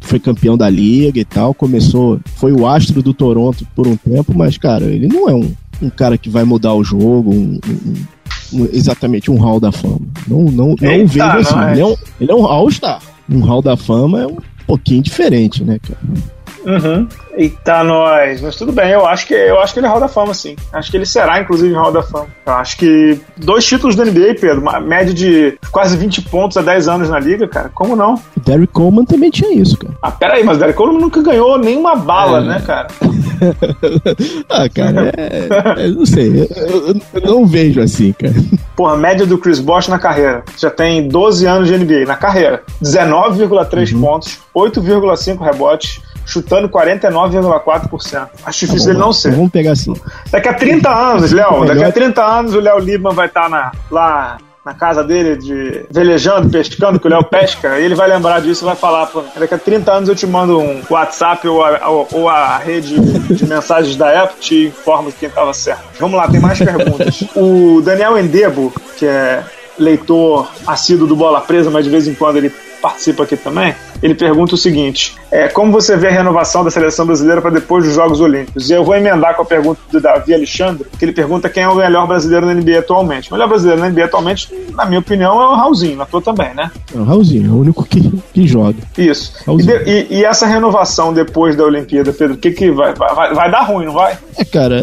foi campeão da liga e tal, foi o astro do Toronto por um tempo, mas cara, ele não é um cara que vai mudar o jogo, exatamente um Hall da Fama. Não vejo assim. Mas... Ele é um All-Star. Um Hall da Fama é um pouquinho diferente, né, cara? Eita, nós. Mas tudo bem, eu acho que ele é Hall da Fama, sim. Acho que ele será, inclusive, Hall da Fama. Eu acho que 2 títulos da NBA, Pedro, uma média de quase 20 pontos há 10 anos na liga, cara. Como não? O Derrick Coleman também tinha isso, cara. Ah, peraí, mas o Derrick Coleman nunca ganhou nenhuma bala, né, cara? Ah, cara, não sei. Eu não vejo assim, cara. Porra, a média do Chris Bosh na carreira. Já tem 12 anos de NBA na carreira. 19,3 pontos, 8,5 rebotes, chutando 49,4%. Acho difícil dele não ser. Vamos pegar assim. Daqui a 30 anos, Léo, daqui a 30 anos o Léo Libman vai estar lá... na casa dele, de velejando, pescando, que o Léo pesca, ele vai lembrar disso e vai falar, pô, daqui a 30 anos eu te mando um WhatsApp ou a rede de mensagens da época te informa de quem estava certo. Vamos lá, tem mais perguntas. O Daniel Endebo, que é leitor assíduo do Bola Presa, mas de vez em quando ele participa aqui também, ele pergunta o seguinte, como você vê a renovação da seleção brasileira para depois dos Jogos Olímpicos? E eu vou emendar com a pergunta do Davi Alexandre, que ele pergunta quem é o melhor brasileiro na NBA atualmente. O melhor brasileiro na NBA atualmente, na minha opinião, é o Raulzinho, na tua também, né? É o Raulzinho, é o único que joga. Isso. E essa renovação depois da Olimpíada, Pedro, o que vai dar ruim, não vai? Cara,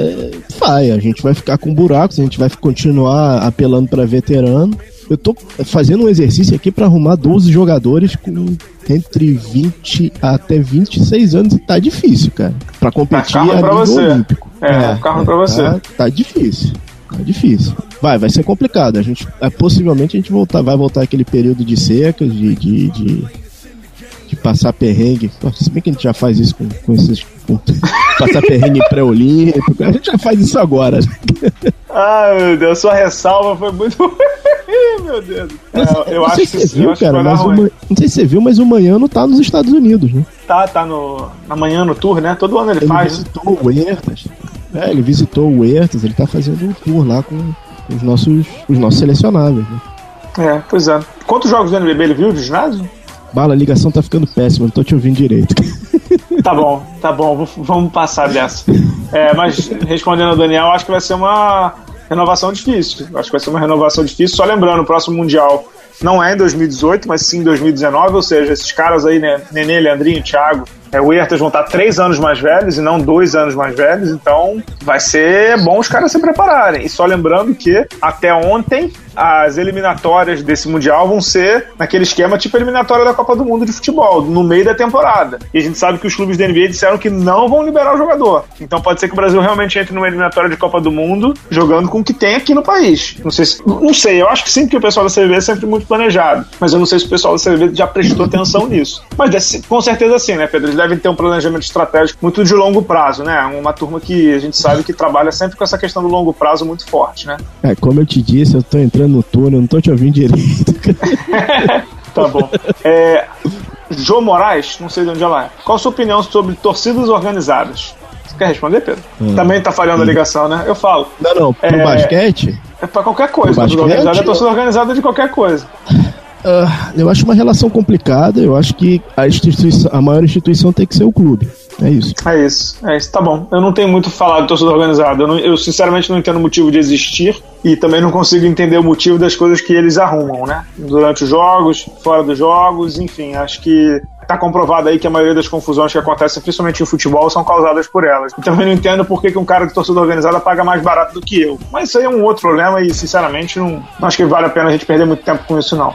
vai. A gente vai ficar com buracos, a gente vai continuar apelando para veterano. Eu tô fazendo um exercício aqui para arrumar 12 jogadores com entre 20 até 26 anos e tá difícil, cara. Pra competir tá a nível você. Olímpico. Pra você. Tá difícil. Tá difícil. Vai ser complicado. A gente, possivelmente a gente vai voltar aquele período de secas, de passar perrengue. Se bem que a gente já faz isso com esses... passar perrengue pré-olímpico. A gente já faz isso agora. Ah, meu Deus, sua ressalva foi muito... Meu Deus. Eu acho que você viu, cara, mas não sei se você viu, mas o Manhano tá nos Estados Unidos, né? Tá na Manhã no Tour, né? Todo ano ele faz. Ele visitou o Huertas. Ele visitou o Huertas, ele tá fazendo um tour lá com os nossos selecionáveis, né? Pois é. Quantos jogos do NBB ele viu de ginásio? Bala, a ligação tá ficando péssima, não tô te ouvindo direito. Tá bom, vamos passar dessa. Mas respondendo ao Daniel, acho que vai ser uma renovação difícil. Acho que vai ser uma renovação difícil. Só lembrando, o próximo Mundial não é em 2018, mas sim em 2019. Ou seja, esses caras aí, né? Nenê, Leandrinho, Thiago, o Huertas vão estar 3 anos mais velhos e não 2 anos mais velhos. Então vai ser bom os caras se prepararem. E só lembrando que até ontem as eliminatórias desse Mundial vão ser naquele esquema tipo eliminatória da Copa do Mundo de futebol, no meio da temporada. E a gente sabe que os clubes da NBA disseram que não vão liberar o jogador. Então pode ser que o Brasil realmente entre numa eliminatória de Copa do Mundo jogando com o que tem aqui no país. Não sei, eu acho que sim, que o pessoal da CBB é sempre muito planejado. Mas eu não sei se o pessoal da CBB já prestou atenção nisso. Mas com certeza sim, né, Pedro? Eles devem ter um planejamento estratégico muito de longo prazo, né? Uma turma que a gente sabe que trabalha sempre com essa questão do longo prazo muito forte, né? Como eu te disse, eu tô entrando no túnel, não tô te ouvindo direito. Tá bom. Jô Moraes, não sei de onde ela é. Qual a sua opinião sobre torcidas organizadas? Você quer responder, Pedro? Também tá falhando a ligação, né? Eu falo. Não, pro basquete? É pra qualquer coisa. É torcida organizada de qualquer coisa. Eu acho uma relação complicada. Eu acho que a maior instituição tem que ser o clube. É isso, tá bom. Eu não tenho muito a falar de torcida organizada. Eu sinceramente não entendo o motivo de existir. E também não consigo entender o motivo das coisas que eles arrumam, né? Durante os jogos, fora dos jogos, enfim. Acho que tá comprovado aí que a maioria das confusões que acontecem, principalmente em futebol, são causadas por elas. E também não entendo por que um cara de torcida organizada paga mais barato do que eu. Mas isso aí é um outro problema e, sinceramente, não acho que vale a pena a gente perder muito tempo com isso, não.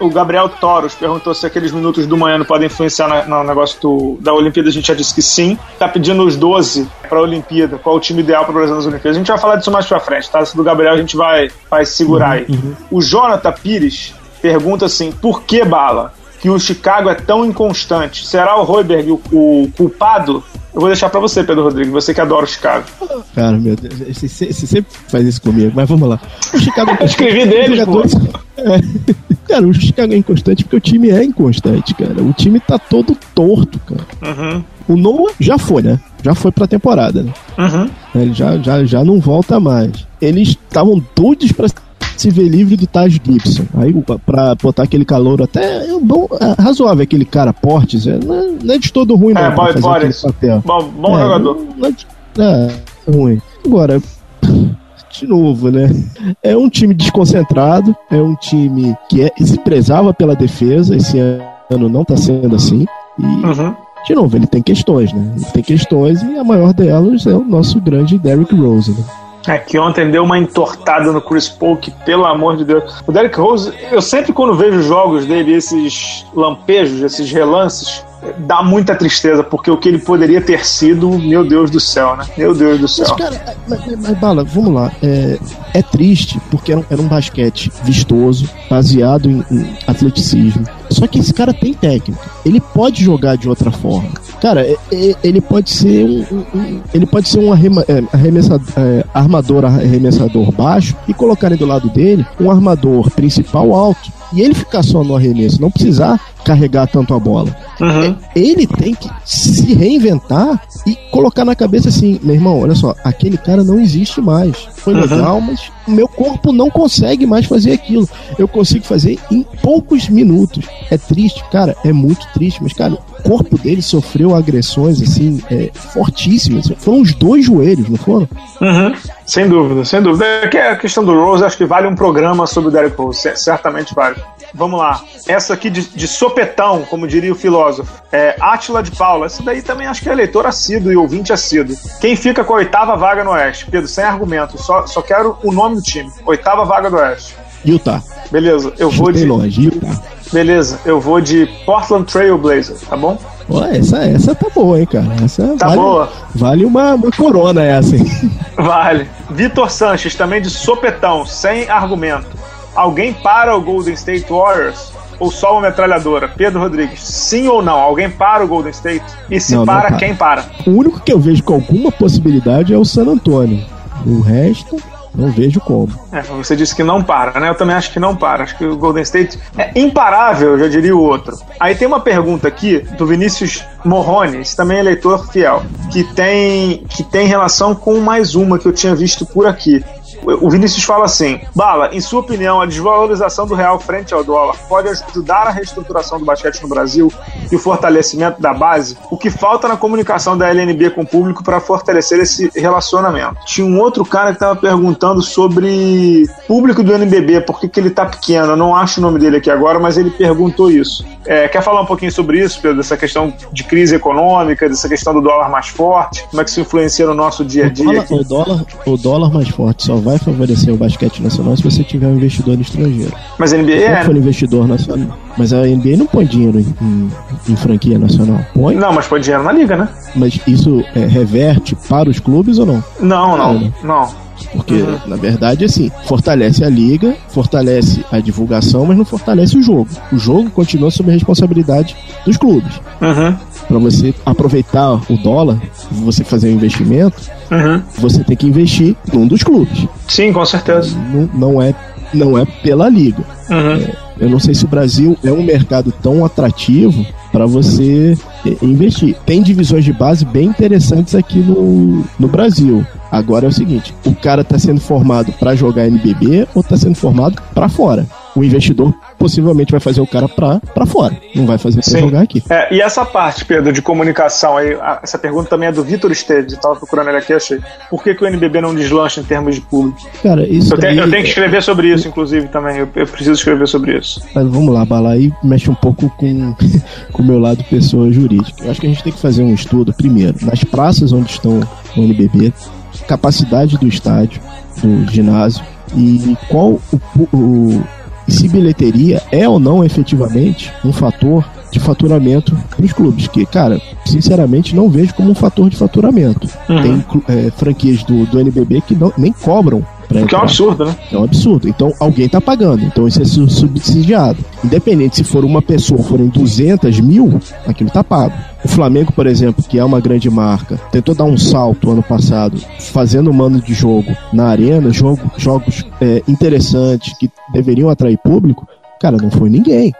O Gabriel Toros perguntou se aqueles minutos do Manhã não podem influenciar no negócio da Olimpíada. A gente já disse que sim. Tá pedindo os 12 para a Olimpíada. Qual o time ideal para o Brasil nas Olimpíadas? A gente vai falar disso mais para frente, tá? Esse do Gabriel a gente vai segurar aí. O Jonathan Pires pergunta assim, por que, Bala, que o Chicago é tão inconstante? Será o Hoiberg o culpado? Eu vou deixar pra você, Pedro Rodrigues, você que adora o Chicago. Cara, meu Deus, você sempre faz isso comigo, mas vamos lá. O Chicago eu escrevi dele, jogadores... Cara, o Chicago é inconstante porque o time é inconstante, cara. O time tá todo torto, cara. O Noah já foi, né? Já foi pra temporada, né? Ele já não volta mais. Eles estavam doidos pra se ver livre do Taj Gibson. Aí pra botar aquele calor até razoável, aquele cara Portes, não é de todo ruim, não. Bom jogador. Não é ruim. Agora, de novo, né? É um time desconcentrado, é um time que se prezava pela defesa, esse ano não tá sendo assim. E, de novo, ele tem questões, né? Ele tem questões e a maior delas é o nosso grande Derrick Rose, né? Que ontem deu uma entortada no Chris Paul, que pelo amor de Deus. O Derrick Rose, eu sempre quando vejo os jogos dele, esses lampejos, esses relances, dá muita tristeza, porque o que ele poderia ter sido, meu Deus do céu, né? Meu Deus do céu. Mas, cara, mas Bala, vamos lá. É triste, porque era um basquete vistoso, baseado em atleticismo. Só que esse cara tem técnica. Ele pode jogar de outra forma. Cara, ele pode ser um armador baixo e colocarem do lado dele um armador principal alto. E ele ficar só no arremesso, não precisar carregar tanto a bola. Uhum. Ele tem que se reinventar e colocar na cabeça assim, meu irmão, olha só, aquele cara não existe mais. Foi legal, mas o meu corpo não consegue mais fazer aquilo. Eu consigo fazer em poucos minutos. É triste, cara, é muito triste, mas, cara, o corpo dele sofreu agressões, assim, fortíssimas. Foram os dois joelhos, não foram? Uhum. Sem dúvida, sem dúvida. A questão do Rose, acho que vale um programa sobre o Derrick Rose, certamente vale. Vamos lá. Essa aqui de sopetão, como diria o filósofo, Átila de Paula. Essa daí também acho que é leitor assíduo e ouvinte assíduo. Quem fica com a 8ª vaga no Oeste? Pedro, sem argumento, só quero o nome do time. 8ª vaga do Oeste. Utah. Beleza, eu vou de... longe, Utah. Beleza, eu vou de Portland Trail Blazers, tá bom? Ué, essa tá boa, hein, cara? Essa tá boa. Vale uma corona essa, hein? Vale. Vitor Sanches, também de sopetão, sem argumento. Alguém para o Golden State Warriors? Ou só uma metralhadora? Pedro Rodrigues, sim ou não? Alguém para o Golden State? E se não, para, não para, quem para? O único que eu vejo com alguma possibilidade é o San Antonio. O resto... não vejo como. Você disse que não para, né? Eu também acho que não para. Acho que o Golden State é imparável, eu já diria o outro. Aí tem uma pergunta aqui do Vinícius Morrone, esse também é leitor fiel, que tem relação com mais uma que eu tinha visto por aqui. O Vinícius fala assim: Bala, em sua opinião, a desvalorização do real frente ao dólar pode ajudar a reestruturação do basquete no Brasil e o fortalecimento da base? O que falta na comunicação da LNB com o público para fortalecer esse relacionamento? Tinha um outro cara que estava perguntando sobre público do NBB, por que ele está pequeno. Eu não acho o nome dele aqui agora, mas ele perguntou isso. Quer falar um pouquinho sobre isso, Pedro? Dessa questão de crise econômica, dessa questão do dólar mais forte, como é que isso influencia no nosso dia a dia? O dólar mais forte só vai favorecer o basquete nacional se você tiver um investidor estrangeiro. Mas a NBA é... for investidor nacional. Mas a NBA não põe dinheiro em franquia nacional. Põe? Não, mas põe dinheiro na liga, né? Mas isso reverte para os clubes ou não? Não. Porque, na verdade, assim, fortalece a liga, fortalece a divulgação, mas não fortalece o jogo. O jogo continua sob a responsabilidade dos clubes. Para você aproveitar o dólar, você fazer um investimento, você tem que investir num dos clubes. Sim, com certeza. Não é pela liga. Eu não sei se o Brasil é um mercado tão atrativo para você investir. Tem divisões de base bem interessantes aqui no Brasil. Agora é o seguinte, o cara está sendo formado para jogar NBB ou está sendo formado para fora? O investidor possivelmente vai fazer o cara pra fora, não vai fazer pra jogar aqui. E essa parte, Pedro, de comunicação, aí, essa pergunta também é do Vitor Esteves, eu tava procurando ele aqui, achei. Por que o NBB não deslancha em termos de público? Cara, isso eu tenho que escrever sobre isso, inclusive, também. Eu preciso escrever sobre isso. Mas vamos lá, Bala, aí mexe um pouco com o meu lado pessoa jurídica. Eu acho que a gente tem que fazer um estudo, primeiro, nas praças onde estão o NBB, capacidade do estádio, do ginásio, e qual e se bilheteria é ou não efetivamente um fator de faturamento para os clubes, que, cara, sinceramente não vejo como um fator de faturamento. Tem franquias do NBB que nem cobram. Que é um absurdo, né? É um absurdo. Então, alguém tá pagando. Então, isso é subsidiado. Independente se for uma pessoa, forem 200 mil, aquilo tá pago. O Flamengo, por exemplo, que é uma grande marca, tentou dar um salto ano passado, fazendo um mano de jogo na arena, jogos interessantes, que deveriam atrair público. Cara, não foi ninguém.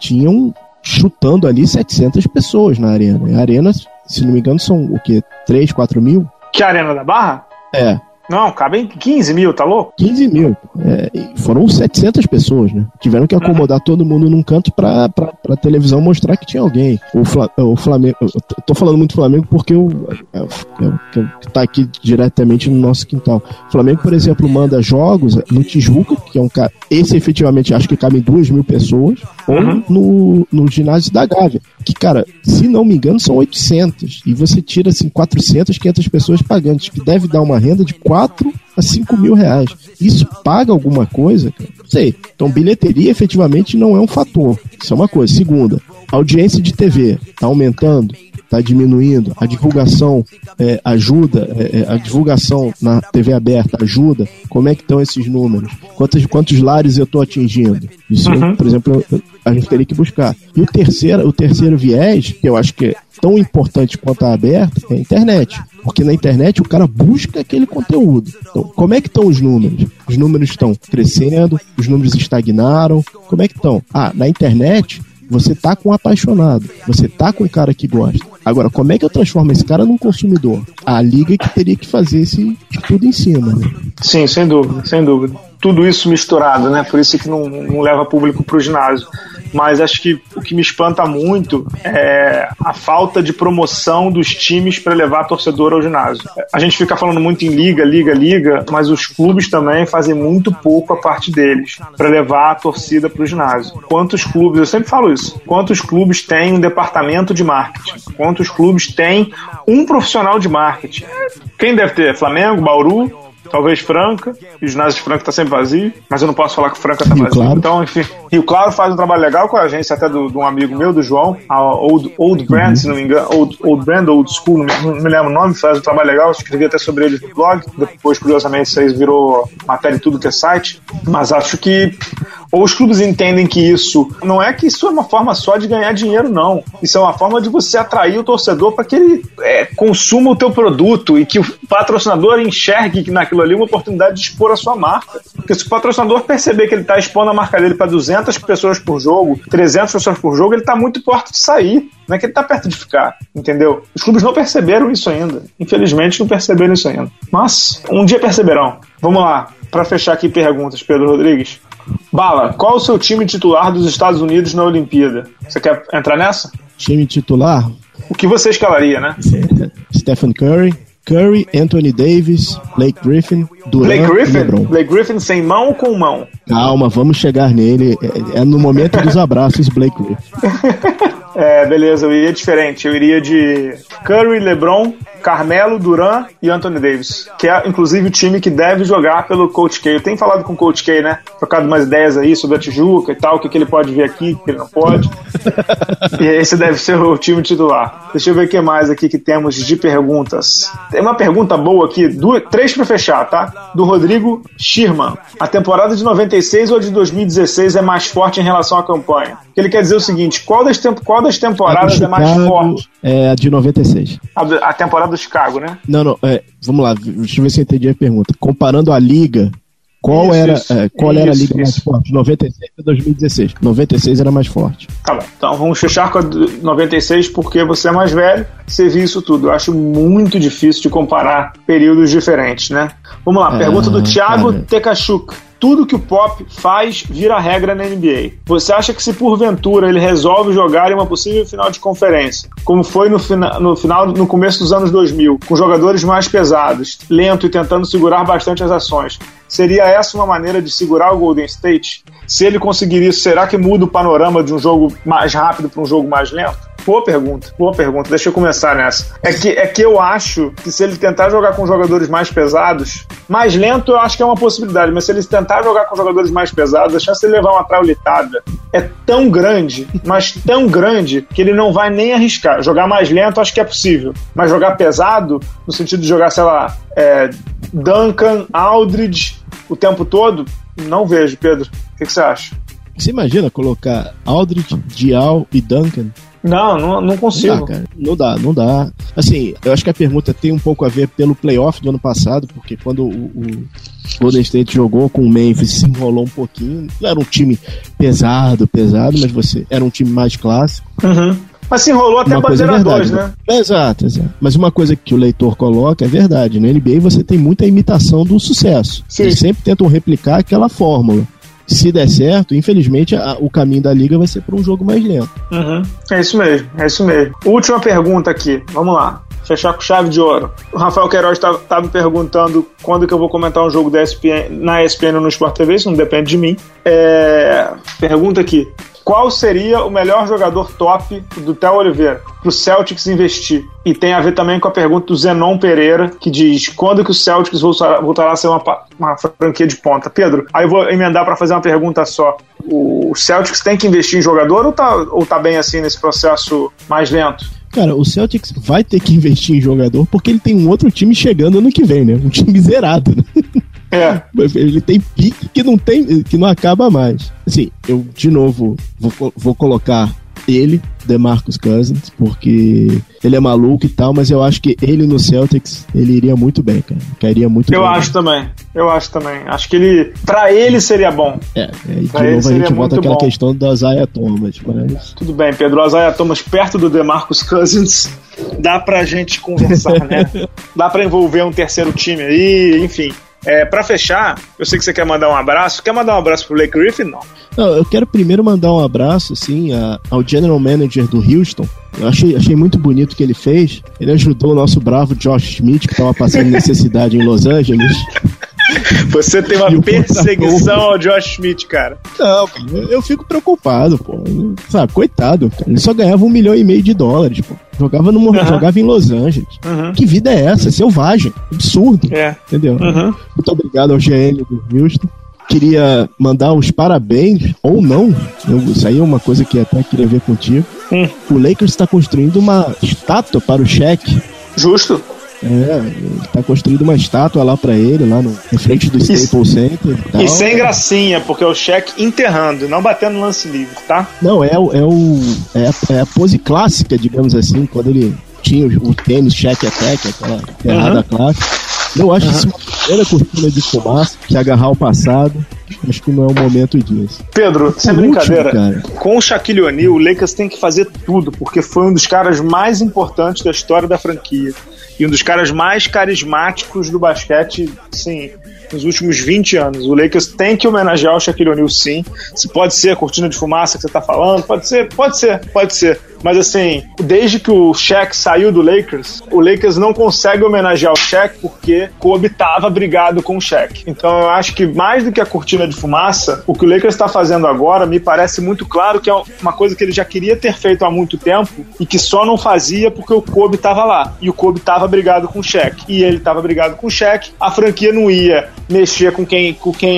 Tinham chutando ali 700 pessoas na arena. E a arena, se não me engano, são o quê? 3, 4 mil? Que a Arena da Barra? É. Não, cabem 15 mil, tá louco? 15 mil. Foram 700 pessoas, né? Tiveram que acomodar todo mundo num canto pra televisão mostrar que tinha alguém. O Flamengo... Eu tô falando muito do Flamengo porque tá aqui diretamente no nosso quintal. O Flamengo, por exemplo, manda jogos no Tijuca, que é um cara... Esse, efetivamente, acho que cabem 2.000 pessoas. Ou no ginásio da Gávea. Que, cara, se não me engano, são 800. E você tira, assim, 400, 500 pessoas pagantes, que deve dar uma renda de 4 a 5 mil reais. Isso paga alguma coisa? Não sei. Então, bilheteria efetivamente não é um fator. Isso é uma coisa. Segunda, A audiência de TV está aumentando, está diminuindo, a divulgação ajuda, a divulgação na TV aberta ajuda. Como é que estão esses números? Quantos lares eu estou atingindo? Isso, por exemplo, a gente teria que buscar. E o terceiro viés, que eu acho que é tão importante quanto a aberta, é a internet. Porque na internet o cara busca aquele conteúdo. Então, como é que estão os números? Os números estão crescendo, os números estagnaram. Como é que estão? Ah, na internet você tá com um apaixonado, você tá com um cara que gosta. Agora, como é que eu transformo esse cara num consumidor? A liga que teria que fazer esse estudo em cima, né? Sim, sem dúvida, sem dúvida. Tudo isso misturado, né? Por isso que não leva público pro ginásio. Mas acho que o que me espanta muito é a falta de promoção dos times para levar torcedor ao ginásio. A gente fica falando muito em liga, mas os clubes também fazem muito pouco a parte deles para levar a torcida para o ginásio. Quantos clubes, eu sempre falo isso, quantos clubes têm um departamento de marketing? Quantos clubes têm um profissional de marketing? Quem deve ter? Flamengo, Bauru, talvez Franca, e o ginásio de Franca está sempre vazio, mas eu não posso falar que o Franca está vazio. Claro. Então, enfim, Rio Claro faz um trabalho legal com a agência até de um amigo meu, do João, a Old Brand, se não me engano, Old School, não me lembro o nome, faz um trabalho legal, escrevi até sobre ele no blog, depois, curiosamente, isso aí virou matéria em tudo que é site, mas acho que ou os clubes entendem que isso não é que isso é uma forma só de ganhar dinheiro, não. Isso é uma forma de você atrair o torcedor para que ele consuma o teu produto e que o patrocinador enxergue que naquilo ali é uma oportunidade de expor a sua marca. Porque se o patrocinador perceber que ele está expondo a marca dele para 200 pessoas por jogo, 300 pessoas por jogo, ele está muito perto de sair. Não é que ele está perto de ficar, entendeu? Os clubes não perceberam isso ainda. Infelizmente, não perceberam isso ainda. Mas um dia perceberão. Vamos lá, para fechar aqui perguntas, Pedro Rodrigues. Bala, qual o seu time titular dos Estados Unidos na Olimpíada? Você quer entrar nessa? Time titular? O que você escalaria, né? Stephen Curry, Anthony Davis, Blake Griffin, Durant e LeBron. Blake Griffin sem mão ou com mão? Calma, vamos chegar nele. É no momento dos abraços, Blake Griffin. É, beleza, eu iria diferente. Eu iria de Curry, LeBron, Carmelo, Durant e Anthony Davis, que é, inclusive, o time que deve jogar pelo Coach K. Eu tenho falado com o Coach K, né? Trocado umas ideias aí sobre a Tijuca e tal, o que ele pode vir aqui, o que ele não pode. E esse deve ser o time titular. Deixa eu ver o que mais aqui que temos de perguntas. Tem uma pergunta boa aqui, 3 pra fechar, tá? Do Rodrigo Schirman. A temporada de 96 ou de 2016 é mais forte em relação à campanha? Ele quer dizer o seguinte, qual das temporadas Chicago, é mais forte? É a de 96. A temporada do Chicago, né? Não, vamos lá, deixa eu ver se eu entendi a pergunta. Comparando a liga, qual era a liga mais forte? 96 ou 2016? 96 era mais forte. Tá bom, então vamos fechar com a 96 porque você é mais velho, você viu isso tudo. Eu acho muito difícil de comparar períodos diferentes, né? Vamos lá, pergunta do Thiago Tekachuk. Tudo que o Pop faz vira regra na NBA. Você acha que se porventura ele resolve jogar em uma possível final de conferência, como foi no começo dos anos 2000, com jogadores mais pesados, lento e tentando segurar bastante as ações, seria essa uma maneira de segurar o Golden State? Se ele conseguir isso, será que muda o panorama de um jogo mais rápido para um jogo mais lento? Boa pergunta, deixa eu começar nessa. É que eu acho que se ele tentar jogar com jogadores mais pesados, mais lento eu acho que é uma possibilidade, mas se ele tentar jogar com jogadores mais pesados, a chance de ele levar uma traulitada é tão grande, mas tão grande, que ele não vai nem arriscar. Jogar mais lento acho que é possível, mas jogar pesado, no sentido de jogar, sei lá, Duncan, Aldridge, o tempo todo, não vejo, Pedro. O que você acha? Você imagina colocar Aldridge, Dial e Duncan? Não consigo. Não dá, cara. Assim, eu acho que a pergunta tem um pouco a ver pelo playoff do ano passado, porque quando o Golden State jogou com o Memphis, se enrolou um pouquinho. Não era um time pesado, mas era um time mais clássico. Uhum. Mas se enrolou até bater a 2, né? Exato. Mas uma coisa que o leitor coloca é verdade. No NBA você tem muita imitação do sucesso. Sim. Eles sempre tentam replicar aquela fórmula. Se der certo, infelizmente, o caminho da liga vai ser para um jogo mais lento. Uhum. É isso mesmo. Última pergunta aqui, vamos lá. fechar com chave de ouro. O Rafael Queiroz tá me perguntando quando que eu vou comentar um jogo da ESPN, na ESPN ou no Sport TV, isso não depende de mim. Pergunta aqui: qual seria o melhor jogador top do Theo Oliveira pro Celtics investir? E tem a ver também com a pergunta do Zenon Pereira, que diz: quando que o Celtics voltará a ser uma franquia de ponta? Pedro, aí eu vou emendar para fazer uma pergunta só. O Celtics tem que investir em jogador ou tá bem assim nesse processo mais lento? Cara, o Celtics vai ter que investir em jogador porque ele tem um outro time chegando ano que vem, né? Um time zerado, né? É. Ele tem pique que não acaba mais. Assim, eu, de novo, vou colocar ele, DeMarcus Cousins, porque ele é maluco e tal, mas eu acho que ele no Celtics, ele iria muito bem, cara. Cairia muito bem. Eu acho também. Acho que ele, pra ele, seria bom. E de novo a gente volta àquela questão do Isaiah Thomas. Mas... tudo bem, Pedro. O Isaiah Thomas perto do DeMarcus Cousins, dá pra gente conversar, né? Dá pra envolver um terceiro time aí, enfim. Pra fechar, eu sei que você quer mandar um abraço. Quer mandar um abraço pro Blake Griffin? Não, eu quero primeiro mandar um abraço assim, ao General Manager do Houston. Eu achei muito bonito o que ele fez. Ele ajudou o nosso bravo Josh Smith, que tava passando necessidade em Los Angeles. Você tem uma perseguição ao Josh Smith, cara. Não, eu fico preocupado, pô. Sabe, coitado, cara. Ele só ganhava $1,500,000, pô. Jogava em Los Angeles. Uhum. Que vida é essa? Selvagem. Absurdo. Entendeu? Uhum. Muito obrigado ao GM do Houston. Queria mandar os parabéns, ou não. Isso aí é uma coisa que até queria ver contigo. O Lakers está construindo uma estátua para o Shaq. Justo. Tá construído uma estátua lá pra ele, lá em frente do Staples Center e tal. E sem gracinha, porque é o Shaq enterrando, não batendo lance livre, tá? Não, é a pose clássica, digamos assim, quando ele tinha o tênis Shaq Attack, aquela enterrada clássica. Eu acho isso uma primeira cortina de fumaça, que agarrar o passado, acho que não é o momento disso. Pedro, sem brincadeira, cara. Com o Shaquille O'Neal, o Lakers tem que fazer tudo, porque foi um dos caras mais importantes da história da franquia e um dos caras mais carismáticos do basquete, sim, nos últimos 20 anos. O Lakers tem que homenagear o Shaquille O'Neal, sim. Se pode ser a cortina de fumaça que você tá falando, pode ser. Mas assim, desde que o Shaq saiu do Lakers, o Lakers não consegue homenagear o Shaq porque Kobe tava brigado com o Shaq. Então eu acho que mais do que a cortina de fumaça, o que o Lakers tá fazendo agora me parece muito claro que é uma coisa que ele já queria ter feito há muito tempo e que só não fazia porque o Kobe tava lá. E o Kobe tava brigado com o Shaq. E ele tava brigado com o Shaq. A franquia não ia mexer com quem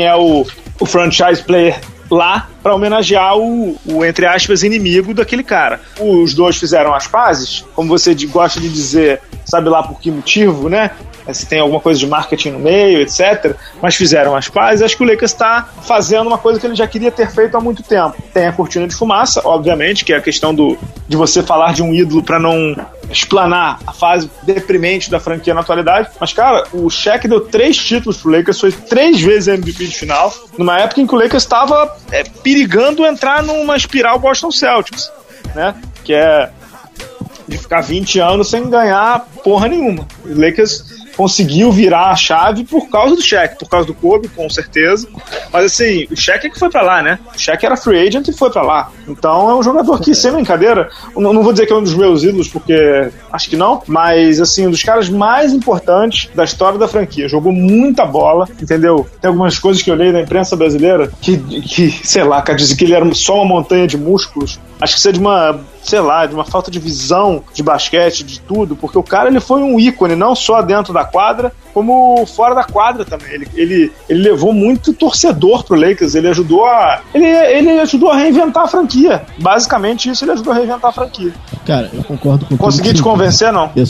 é o franchise player lá para homenagear o, entre aspas, inimigo daquele cara. Os dois fizeram as pazes, como você gosta de dizer, sabe lá por que motivo, né? Se tem alguma coisa de marketing no meio, etc. Mas fizeram as pazes. Acho que o Lakers está fazendo uma coisa que ele já queria ter feito há muito tempo. Tem a cortina de fumaça, obviamente, que é a questão de você falar de um ídolo para não explanar a fase deprimente da franquia na atualidade. Mas, cara, o Shaq deu 3 títulos pro Lakers, foi 3 vezes MVP de final, numa época em que o Lakers estava perigando entrar numa espiral Boston Celtics, né? Que é de ficar 20 anos sem ganhar porra nenhuma. O Lakers conseguiu virar a chave por causa do Shaq, por causa do Kobe, com certeza. Mas assim, o Shaq é que foi pra lá, né? O Shaq era free agent e foi pra lá. Então é um jogador que, sem brincadeira, não vou dizer que é um dos meus ídolos, porque acho que não, mas assim, um dos caras mais importantes da história da franquia. Jogou muita bola, entendeu? Tem algumas coisas que eu olhei na imprensa brasileira que sei lá, cara, dizem que ele era só uma montanha de músculos. Acho que isso é de uma, sei lá, de uma falta de visão de basquete, de tudo, porque o cara, ele foi um ícone, não só dentro da quadra, como fora da quadra também. Ele levou muito torcedor pro Lakers, ele ajudou a reinventar a franquia. Basicamente isso, ele ajudou a reinventar a franquia. Cara, eu concordo com tudo. Consegui te convencer, não? Eu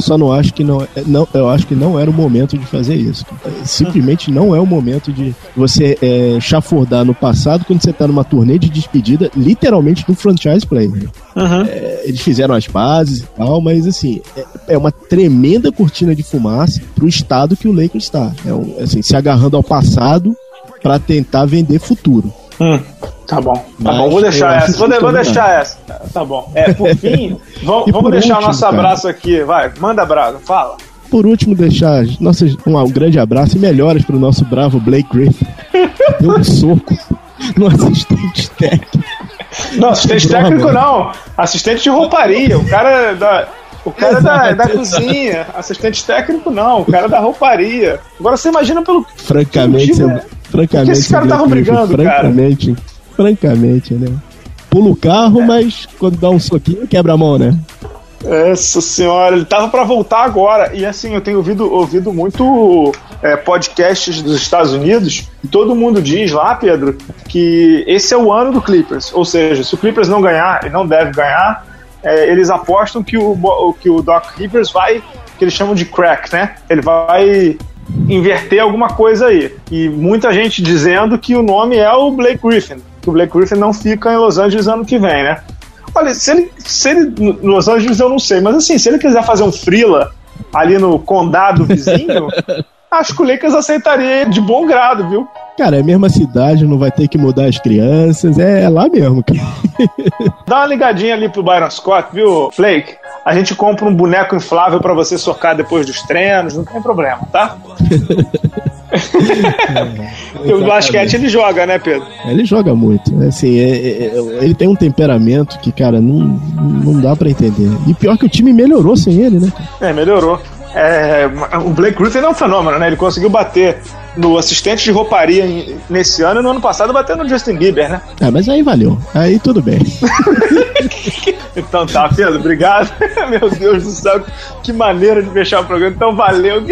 só não acho que não, eu acho que não era o momento de fazer isso. Simplesmente não é o momento de você chafurdar no passado quando você tá numa turnê de despedida, literalmente, do franchise player. Eles fizeram as pazes e tal, mas assim, é uma tremenda cortina de fumaça pro estado que o Lakers está. Assim, se agarrando ao passado para tentar vender futuro. Tá bom, vou deixar essa. Vou deixar essa. Tá bom. Por fim, vamos deixar o nosso abraço aqui. Vai, manda brasa, fala. Por último, deixar um grande abraço e melhoras pro nosso bravo Blake Griffin. Deu um soco no assistente técnico. Não, assistente técnico não. Assistente de rouparia. O cara O cara da cozinha, assistente técnico não, o cara da rouparia. Agora você imagina pelo... Francamente, pelo time, francamente, que esses caras estavam brigando, francamente, cara. Francamente, né? Pula o carro, mas quando dá um soquinho, quebra a mão, né? Essa senhora, ele tava pra voltar agora. E assim, eu tenho ouvido muito podcasts dos Estados Unidos, e todo mundo diz lá, Pedro, que esse é o ano do Clippers. Ou seja, se o Clippers não ganhar, e não deve ganhar, eles apostam que o Doc Rivers vai, que eles chamam de crack, né? Ele vai inverter alguma coisa aí. E muita gente dizendo que o nome é o Blake Griffin, que o Blake Griffin não fica em Los Angeles ano que vem, né? Olha, se ele Los Angeles eu não sei, mas assim, se ele quiser fazer um freela ali no condado vizinho, acho que o Lakers aceitaria de bom grado, viu? Cara, é a mesma cidade, não vai ter que mudar as crianças, é lá mesmo, cara. Dá uma ligadinha ali pro Byron Scott, viu, Flake? A gente compra um boneco inflável pra você socar depois dos treinos, não tem problema, tá? Porque o basquete ele joga, né, Pedro? Ele joga muito, assim, ele tem um temperamento que, cara, não dá pra entender. E pior que o time melhorou sem ele, né? Melhorou. O Blake Griffin é um fenômeno, né? Ele conseguiu bater no assistente de rouparia nesse ano e no ano passado bateu no Justin Bieber, né? Mas aí valeu, aí tudo bem. Então tá, Pedro, obrigado. Meu Deus do céu, que maneira de fechar o programa, então valeu.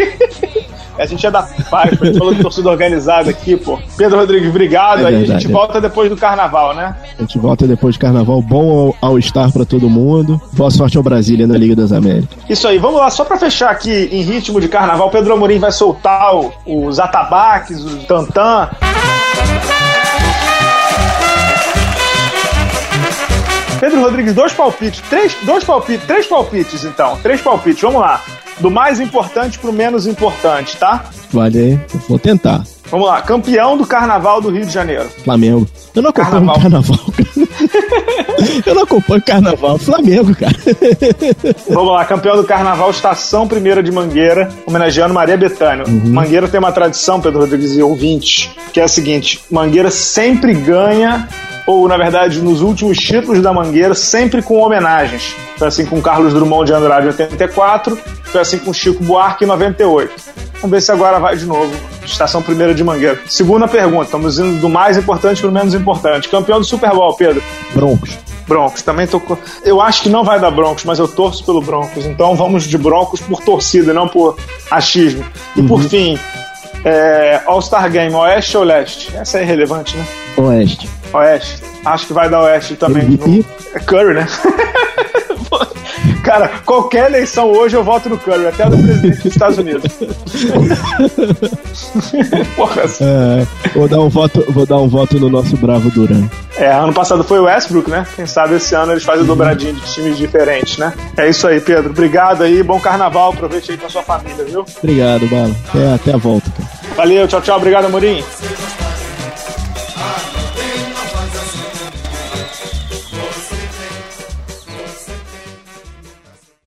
A gente é da paz, a gente falou de torcida organizada aqui, pô. Pedro Rodrigues, obrigado. Aí verdade, a gente volta depois do carnaval, né? A gente volta depois do carnaval. Bom All-Star pra todo mundo. Boa sorte ao Brasília na Liga das Américas. Isso aí, vamos lá. Só pra fechar aqui em ritmo de carnaval, Pedro Amorim vai soltar os atabaques, o tantã. Pedro Rodrigues, três palpites então. Três palpites, vamos lá. Do mais importante pro menos importante, tá? Vale aí, vou tentar. Vamos lá, campeão do Carnaval do Rio de Janeiro. Flamengo. Eu não acompanho carnaval, cara. Eu não acompanho carnaval, Flamengo, cara. Vamos lá, campeão do Carnaval, Estação Primeira de Mangueira, homenageando Maria Bethânia. Uhum. Mangueira tem uma tradição, Pedro Rodrigues e ouvintes, que é a seguinte: Mangueira sempre ganha, ou na verdade nos últimos títulos da Mangueira, sempre com homenagens. Foi assim com Carlos Drummond de Andrade em 84, foi assim com Chico Buarque em 98. Vamos ver se agora vai de novo, Estação Primeira de Mangueira. Segunda pergunta, estamos indo do mais importante para o menos importante. Campeão do Super Bowl, Pedro? Broncos, também tô... Eu acho que não vai dar Broncos, mas eu torço pelo Broncos, então vamos de Broncos por torcida, não por achismo. E por fim, All-Star Game, Oeste ou Leste? Essa é irrelevante, né? Oeste. Acho que vai dar Oeste também. MVP? É Curry, né? Cara, qualquer eleição hoje eu voto no Curry, até a do presidente dos Estados Unidos. Porra. Vou dar um voto no nosso bravo Duran. Ano passado foi o Westbrook, né? Quem sabe esse ano eles fazem o dobradinho de times diferentes, né? É isso aí, Pedro. Obrigado aí, bom carnaval, aproveite aí com a sua família, viu? Obrigado, Bala. Até a volta, cara. Valeu, tchau, tchau. Obrigado, Amorim.